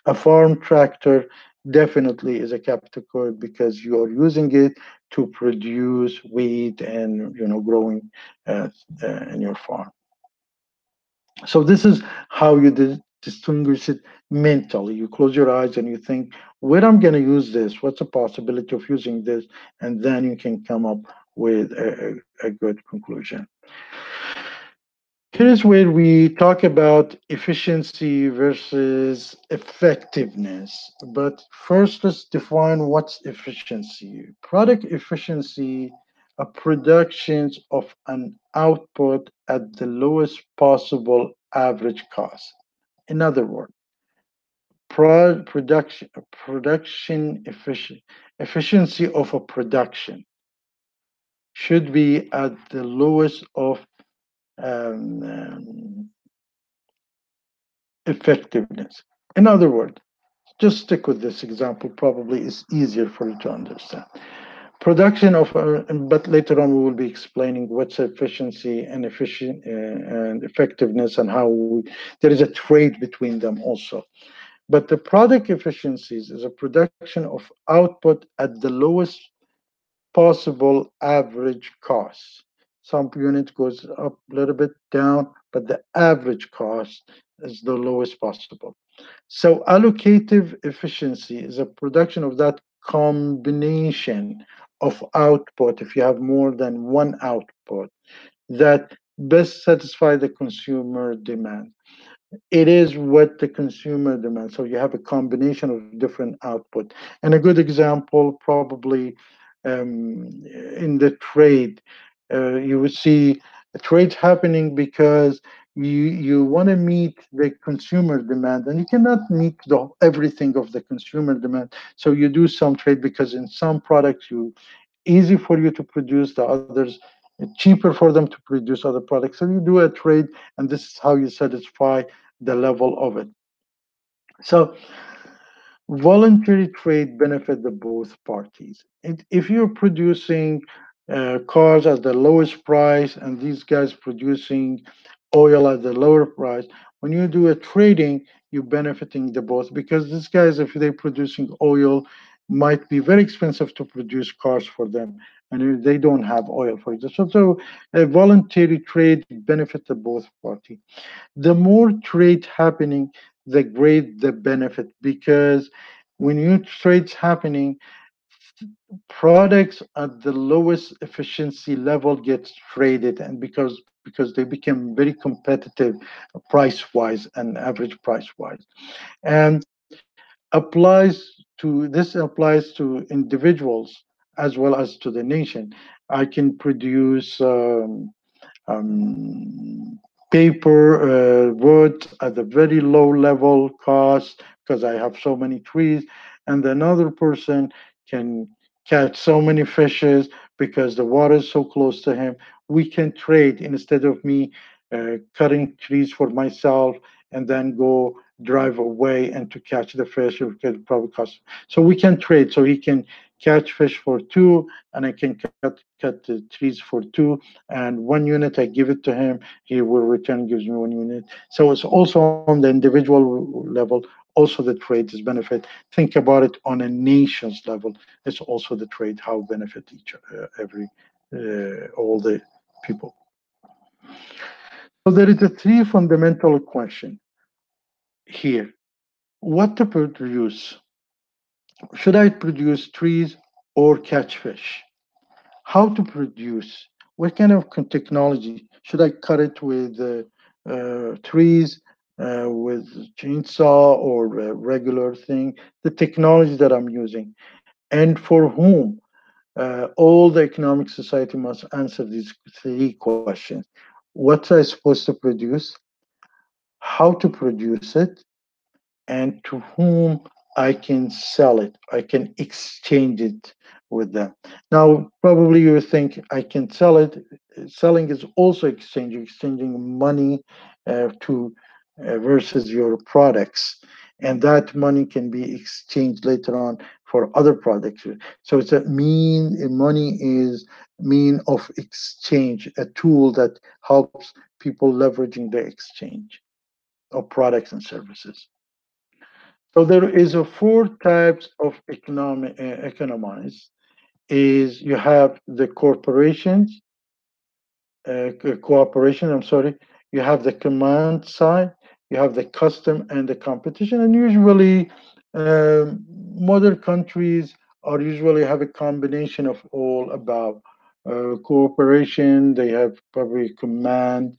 A farm tractor definitely is a capital good because you are using it to produce wheat and growing in your farm. So this is how you distinguish it mentally. You close your eyes and you think, where I'm going to use this? What's the possibility of using this? And then you can come up with a good conclusion. Here's where we talk about efficiency versus effectiveness. But first, let's define what's efficiency. Product efficiency are productions of an output at the lowest possible average cost. In other words, production efficiency of a production. should be at the lowest of effectiveness. In other words, just stick with this example, probably is easier for you to understand. Production of, but later on we will be explaining what's efficiency and effectiveness and how there is a trade between them also. But the product efficiencies is a production of output at the lowest possible average cost. Some unit goes up a little bit down, but the average cost is the lowest possible. So allocative efficiency is a production of that combination of output, if you have more than one output, that best satisfy the consumer demand. It is what the consumer demands. So you have a combination of different output. And a good example, probably in the trade, you would see trades happening because you want to meet the consumer demand, and you cannot meet everything of the consumer demand. So you do some trade because in some products you easy for you to produce, the others cheaper for them to produce other products. So you do a trade, and this is how you satisfy the level of it. So voluntary trade benefit the both parties. And if you're producing cars at the lowest price and these guys producing oil at the lower price, when you do a trading, you're benefiting the both, because these guys, if they're producing oil, might be very expensive to produce cars for them, and they don't have oil for it. So a voluntary trade benefits the both parties. The more trade happening, the greater the benefit, because when you trades happening, products at the lowest efficiency level gets traded, and because they become very competitive price-wise and average price-wise. And this applies to individuals as well as to the nation. I can produce paper, wood at a very low level cost because I have so many trees, and another person can catch so many fishes because the water is so close to him. We can trade instead of me cutting trees for myself and then go drive away and to catch the fish. It could probably cost. So we can trade. So he can catch fish for two, and I can cut the trees for two. And one unit, I give it to him. He will return, gives me one unit. So it's also on the individual level. Also the trade is benefit. Think about it on a nation's level. It's also the trade, how benefit each all the people. So there is a three fundamental question here. What to produce? Should I produce trees or catch fish? How to produce? What kind of technology? Should I cut it with trees? With chainsaw or a regular thing, the technology that I'm using, and for whom? All the economic society must answer these three questions. What am I supposed to produce? How to produce it? And to whom I can sell it? I can exchange it with them. Now, probably you think I can sell it. Selling is also exchanging money versus your products, and that money can be exchanged later on for other products. So it's a mean, money is mean of exchange, a tool that helps people leveraging the exchange of products and services. So there is a four types of economics. Is you have the corporations, cooperation, I'm sorry, you have the command side, you have the custom and the competition, and usually modern countries are usually have a combination of all about cooperation. They have probably command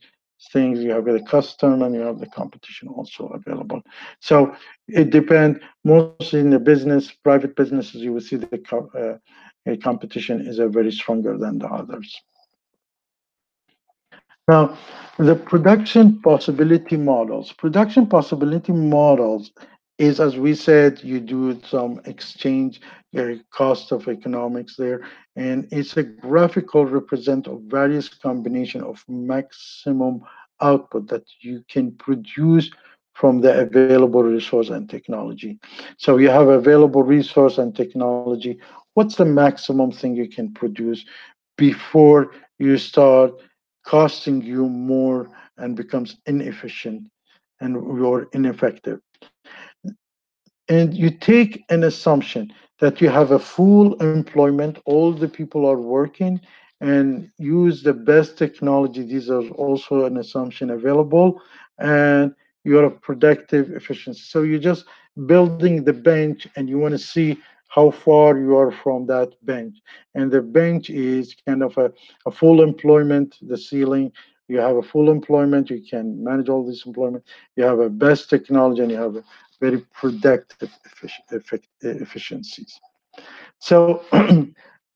things, you have the custom, and you have the competition also available. So it depends. Mostly in the business, private businesses, you will see the competition is a very stronger than the others. Now, the production possibility models. Production possibility models is, as we said, you do some exchange, cost of economics there, and it's a graphical represent of various combination of maximum output that you can produce from the available resource and technology. So you have available resource and technology. What's the maximum thing you can produce before you start costing you more and becomes inefficient and you're ineffective? And you take an assumption that you have a full employment, all the people are working, and use the best technology. These are also an assumption available, and you're a productive efficiency. So you're just building the bench, and you want to see how far you are from that bench. And the bench is kind of a full employment, the ceiling. You have a full employment, you can manage all this employment, you have a best technology, and you have a very productive efficiencies. So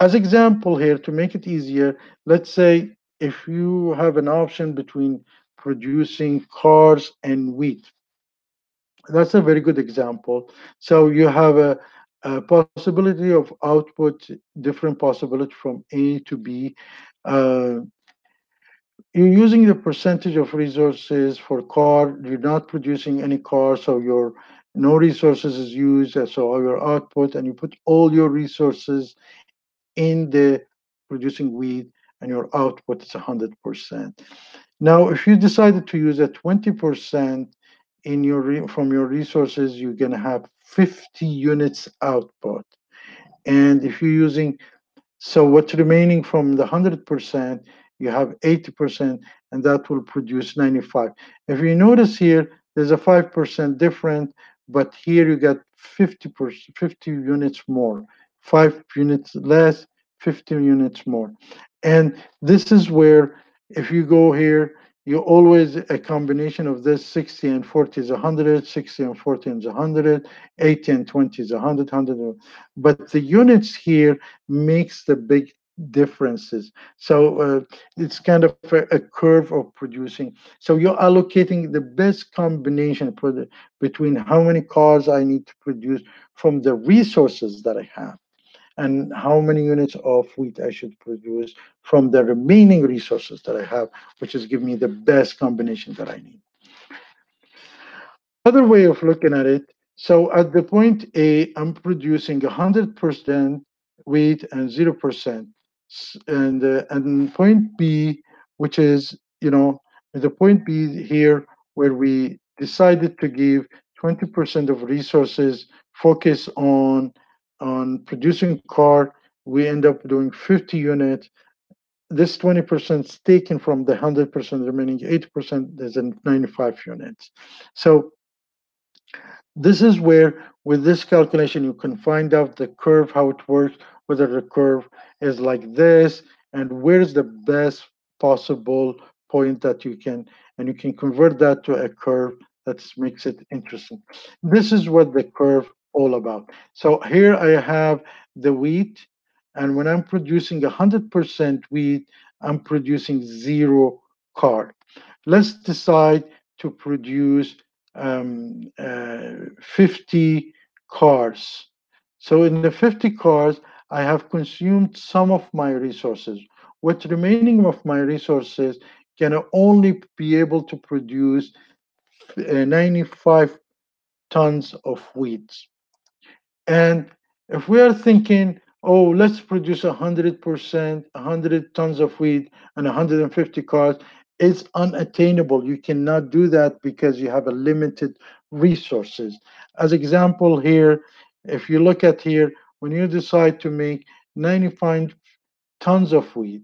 as example here, to make it easier, let's say if you have an option between producing cars and wheat, that's a very good example. So you have a possibility of output, different possibility from A to B. You're using the percentage of resources for car, you're not producing any car, so your no resources is used, so your output, and you put all your resources in the producing wheat, and your output is 100%. Now, if you decided to use a 20% in your from your resources, you're gonna have 50 units output. And if you're using, so what's remaining from the 100%, you have 80%, and that will produce 95. If you notice here, there's a 5% difference, but here you got 50 units more, 5 units less, 50 units more. And this is where, if you go here, you always a combination of this 60 and 40 is 100, 60 and 40 is 100, 80 and 20 is 100, 100. But the units here makes the big differences. So it's kind of a curve of producing. So you're allocating the best combination between how many cars I need to produce from the resources that I have, and how many units of wheat I should produce from the remaining resources that I have, which is giving me the best combination that I need. Other way of looking at it, so at the point A, I'm producing 100% wheat and 0%. And point B, which is, you know, the point B here where we decided to give 20% of resources focus on producing car, we end up doing 50 units. This 20% is taken from the 100% remaining 80%, there's 95 units. So this is where, with this calculation, you can find out the curve, how it works, whether the curve is like this, and where's the best possible point that you can, and you can convert that to a curve that makes it interesting. This is what the curve all about. So here I have the wheat, and when I'm producing 100% wheat, I'm producing 0 car. Let's decide to produce 50 cars. So in the 50 cars, I have consumed some of my resources. What's remaining of my resources can only be able to produce 95 tons of wheat. And if we are thinking, oh, let's produce 100%, 100 tons of wheat and 150 cars, it's unattainable. You cannot do that because you have a limited resources. As example here, if you look at here, when you decide to make 95 tons of wheat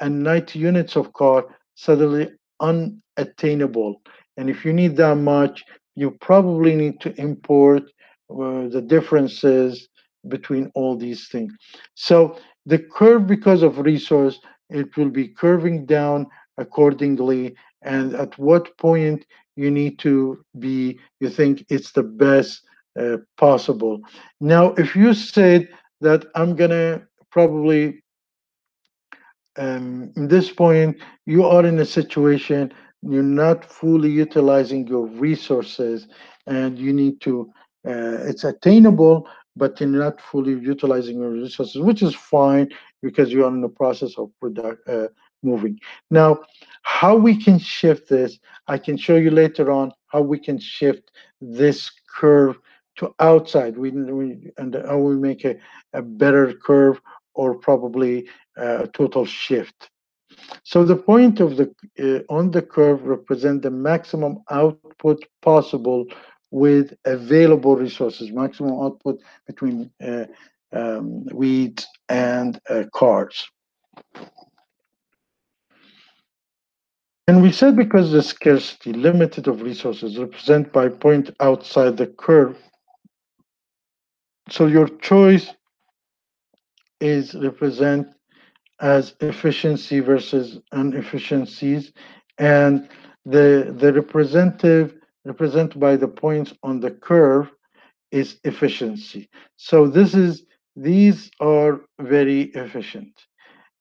and 90 units of car, suddenly unattainable. And if you need that much, you probably need to import the differences between all these things. So the curve, because of resource, it will be curving down accordingly, and at what point you need to be, you think it's the best possible. Now, if you said that I'm gonna probably, in this point, you are in a situation, you're not fully utilizing your resources, and you need to It's attainable, but you're not fully utilizing your resources, which is fine because you're in the process of moving. Now, how we can shift this, I can show you later on how we can shift this curve to outside, and how we make a better curve or probably a total shift. So the point of the on the curve represent the maximum output possible with available resources, maximum output between wheat and cars. And we said because the scarcity, limited of resources, represented by point outside the curve. So your choice is represent as efficiency versus inefficiencies, and the representative represented by the points on the curve is efficiency. So these are very efficient.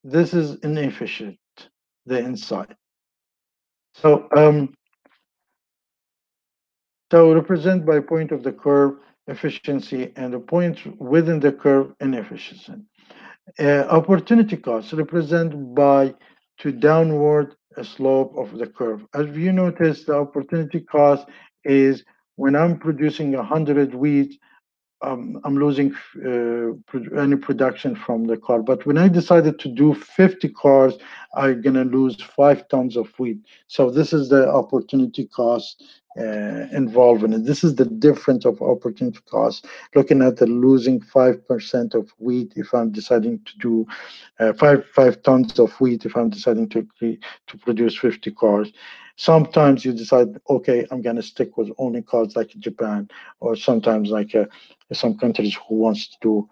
This is inefficient, the inside. So represent by point of the curve efficiency, and the points within the curve inefficiency. Opportunity costs represented by to downward slope of the curve. As you notice, the opportunity cost is when I'm producing 100 wheat, I'm losing any production from the car. But when I decided to do 50 cars, I'm going to lose 5 tons of wheat. So this is the opportunity cost involved in it. This is the difference of opportunity cost, looking at the losing 5% of wheat if I'm deciding to do 5 tons of wheat if I'm deciding to produce 50 cars. Sometimes you decide, okay, I'm going to stick with only cars like Japan, or sometimes like some countries who wants to do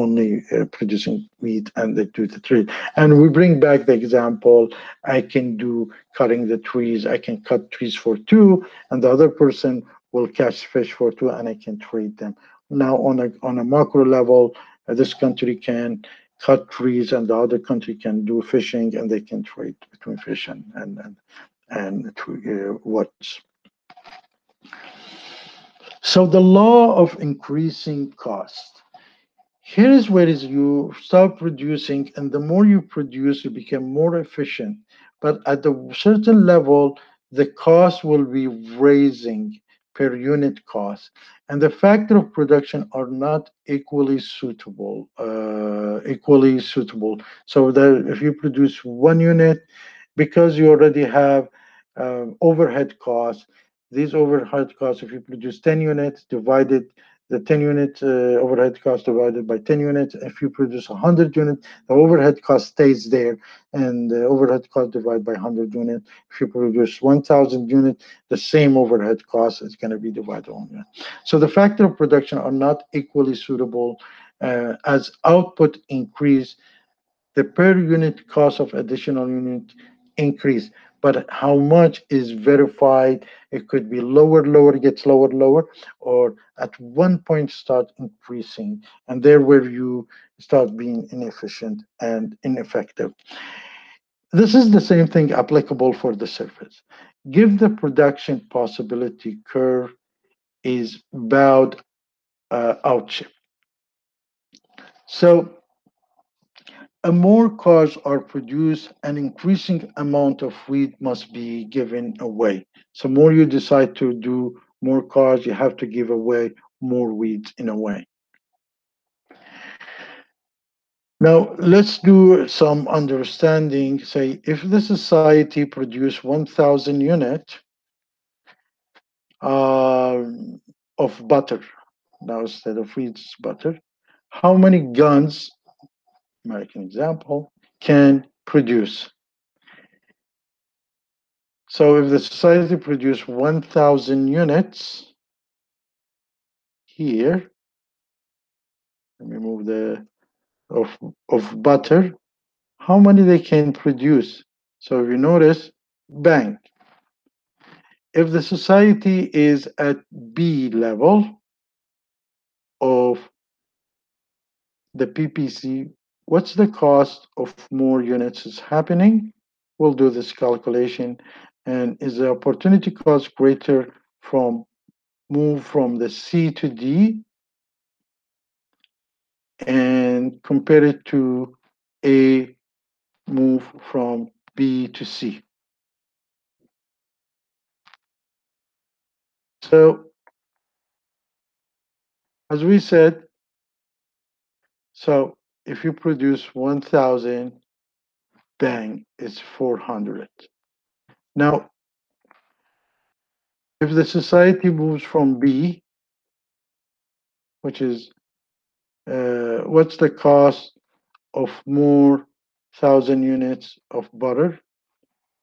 only producing wheat, and they do the tree. And we bring back the example, I can do cutting the trees, I can cut trees for two, and the other person will catch fish for two, and I can trade them. Now on a macro level, this country can cut trees and the other country can do fishing, and they can trade between fish and what's. So the law of increasing cost. Here is where is you start producing, and the more you produce, you become more efficient. But at a certain level, the cost will be raising per unit cost. And the factor of production are not equally suitable. So that if you produce 1 unit, because you already have overhead costs, these overhead costs, if you produce 10 units, divided the 10 unit overhead cost divided by 10 units. If you produce 100 units, the overhead cost stays there, and the overhead cost divided by 100 units. If you produce 1,000 units, the same overhead cost is going to be divided on that. So the factor of production are not equally suitable. As output increase, the per unit cost of additional unit increase. But how much is verified? It could be lower, gets lower, or at one point start increasing. And there where you start being inefficient and ineffective. This is the same thing applicable for the surface. Give the production possibility curve is bowed out shape. So more cars are produced, an increasing amount of wheat must be given away. So more you decide to do more cars, you have to give away more wheat in a way. Now let's do some understanding. Say if the society produce 1,000 units of butter, now instead of wheat it's butter, how many guns, American example, can produce? So if the society produce 1,000 units here, let me move the of butter, how many they can produce? So if you notice, bang. If the society is at B level of the PPC, what's the cost of more units is happening? We'll do this calculation. And is the opportunity cost greater from move from the C to D and compare it to A move from B to C. So as we said, so if you produce 1,000, bang, it's 400. Now, if the society moves from B, which is what's the cost of more 1,000 units of butter?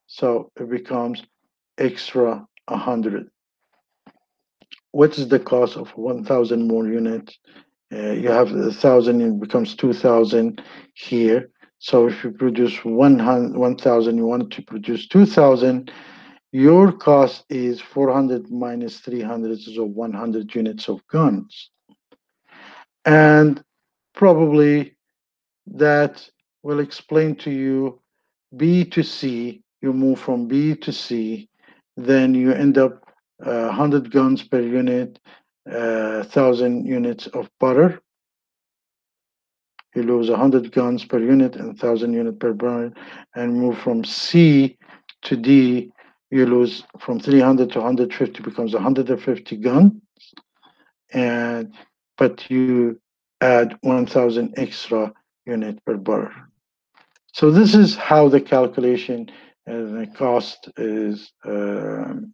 So it becomes extra 100. What's the cost of 1,000 more units? You have 1,000, it becomes 2,000 here. So if you produce 1,000, you want to produce 2,000, your cost is 400 minus 300, so 100 units of guns. And probably that will explain to you B to C. You move from B to C, then you end up 100 guns per unit, 1,000 units of butter. You lose 100 guns per unit and 1,000 units per butter, and move from C to D. You lose from 300 to 150, becomes 150 guns, and but you add 1,000 extra units per butter. So this is how the calculation and the cost is,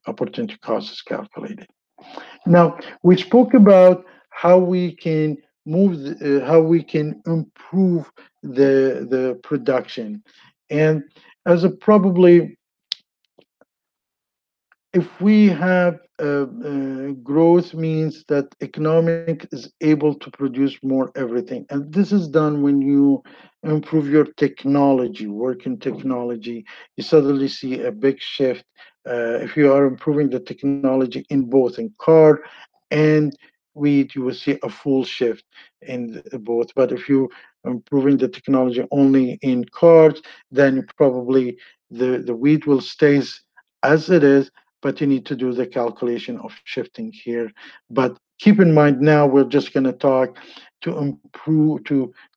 opportunity cost is calculated. Now, we spoke about how we can move, how we can improve the production. And as a probably, if we have growth means that economic is able to produce more everything. And this is done when you improve your technology, work in technology, you suddenly see a big shift. If you are improving the technology in both in car and wheat, you will see a full shift in both. But if you are improving the technology only in cars, then probably the wheat will stay as it is, but you need to do the calculation of shifting here. But keep in mind now, we're just going to talk to improve,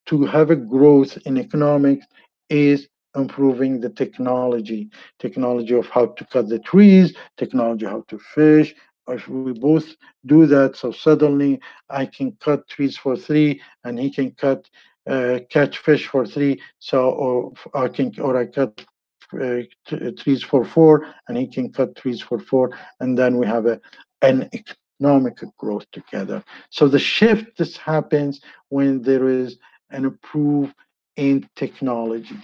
to have a growth in economics is improving the technology. Technology of how to cut the trees, technology how to fish. If we both do that, so suddenly I can cut trees for three, and he can cut catch fish for three. So or I cut trees for four, and he can cut trees for four, and then we have an economic growth together. So the shift this happens when there is an improvement in technology.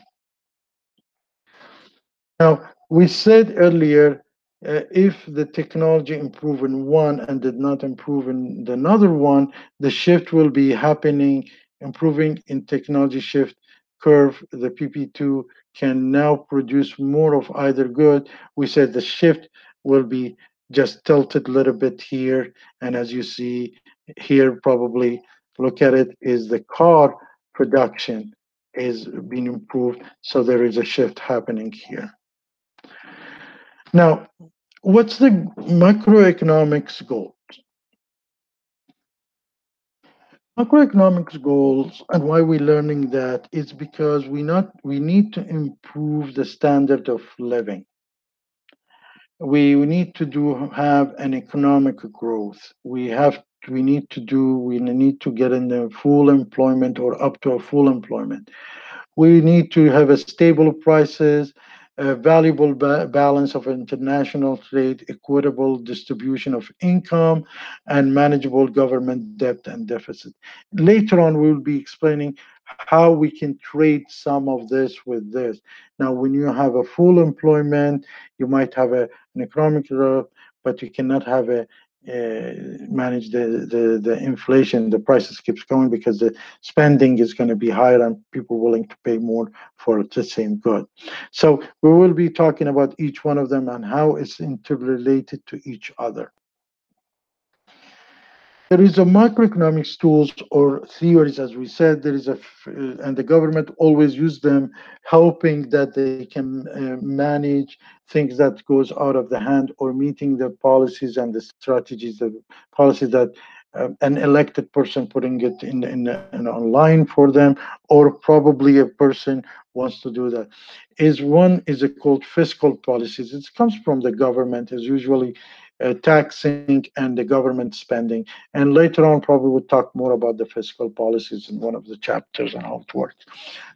Now, we said earlier, if the technology improved in one and did not improve in another one, the shift will be happening, improving in technology shift curve, the PP2 can now produce more of either good. We said the shift will be just tilted a little bit here. And as you see here, probably look at it, is the car production is being improved. So there is a shift happening here. Now, what's the macroeconomics goals? Macroeconomics goals, and why we're learning that, is because we need to improve the standard of living. We need to have an economic growth. We need to get in the full employment or up to a full employment. We need to have a stable prices, a valuable balance of international trade, equitable distribution of income, and manageable government debt and deficit. Later on, we will be explaining how we can trade some of this with this. Now, when you have a full employment, you might have an economic growth, but you cannot have manage the inflation. The prices keeps going because the spending is going to be higher and people willing to pay more for the same good. So we will be talking about each one of them and how it's interrelated to each other. There is a microeconomics tools or theories, as we said, there is and the government always use them, hoping that they can manage things that goes out of the hand or meeting the policies and the strategies, the policies that an elected person putting it in online for them, or probably a person wants to do that. One is called fiscal policies. It comes from the government, is usually taxing and the government spending. And later on, probably we'll talk more about the fiscal policies in one of the chapters and how it works.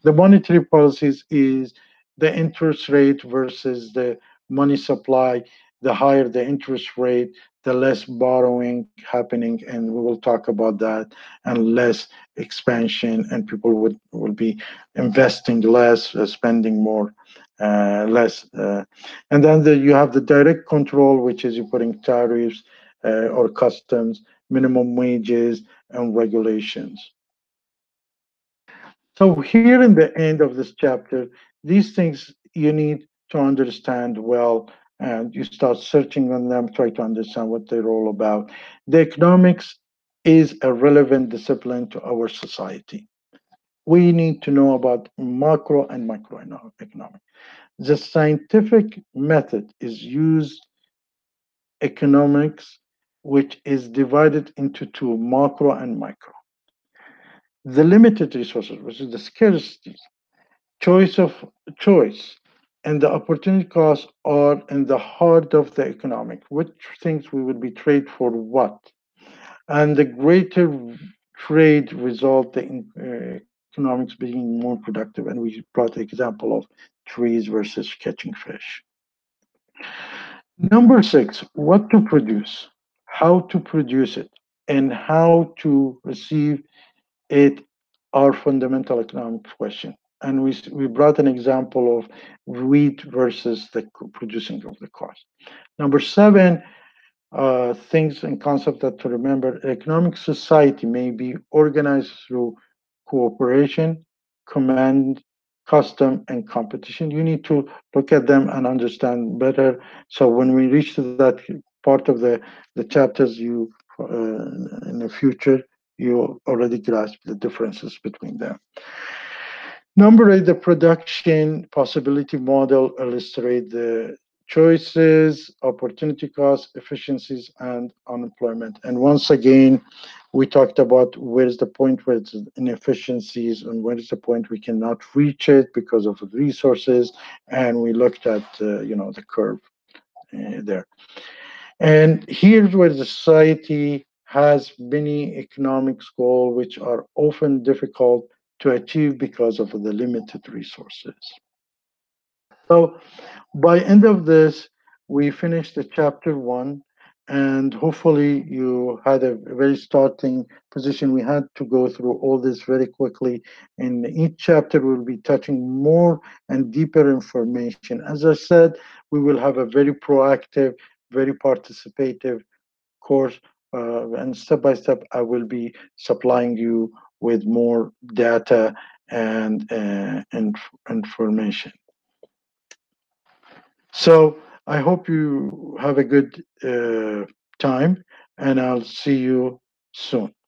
The monetary policies is the interest rate versus the money supply. The higher the interest rate, the less borrowing happening, and we will talk about that, and less expansion, and people will be investing less, spending more, less. And then you have the direct control, which is you're putting tariffs or customs, minimum wages, and regulations. So here in the end of this chapter, these things you need to understand well, and you start searching on them, try to understand what they're all about. The economics is a relevant discipline to our society. We need to know about macro and microeconomic. The scientific method is used economics, which is divided into two, macro and micro. The limited resources, which is the scarcity, choice, and the opportunity costs are in the heart of the economic, which things we would be trade for what. And the greater trade result, the economics being more productive. And we brought the example of trees versus catching fish. Number 6, what to produce, how to produce it, and how to receive it are fundamental economic questions. And we brought an example of wheat versus the producing of the cost. Number 7, things and concepts that to remember. Economic society may be organized through cooperation, command, custom, and competition. You need to look at them and understand better. So when we reach to that part of the chapters, you in the future, you already grasp the differences between them. Number 8, the production possibility model illustrates the choices, opportunity costs, efficiencies, and unemployment. And once again, we talked about where is the point where it's inefficiencies and where is the point we cannot reach it because of resources. And we looked at the curve there. And here's where the society has many economic goals which are often difficult to achieve because of the limited resources. So by end of this, we finished the chapter 1, and hopefully you had a very starting position. We had to go through all this very quickly. In each chapter, we'll be touching more and deeper information. As I said, we will have a very proactive, very participative course, and step by step, I will be supplying you with more data and information. So I hope you have a good time, and I'll see you soon.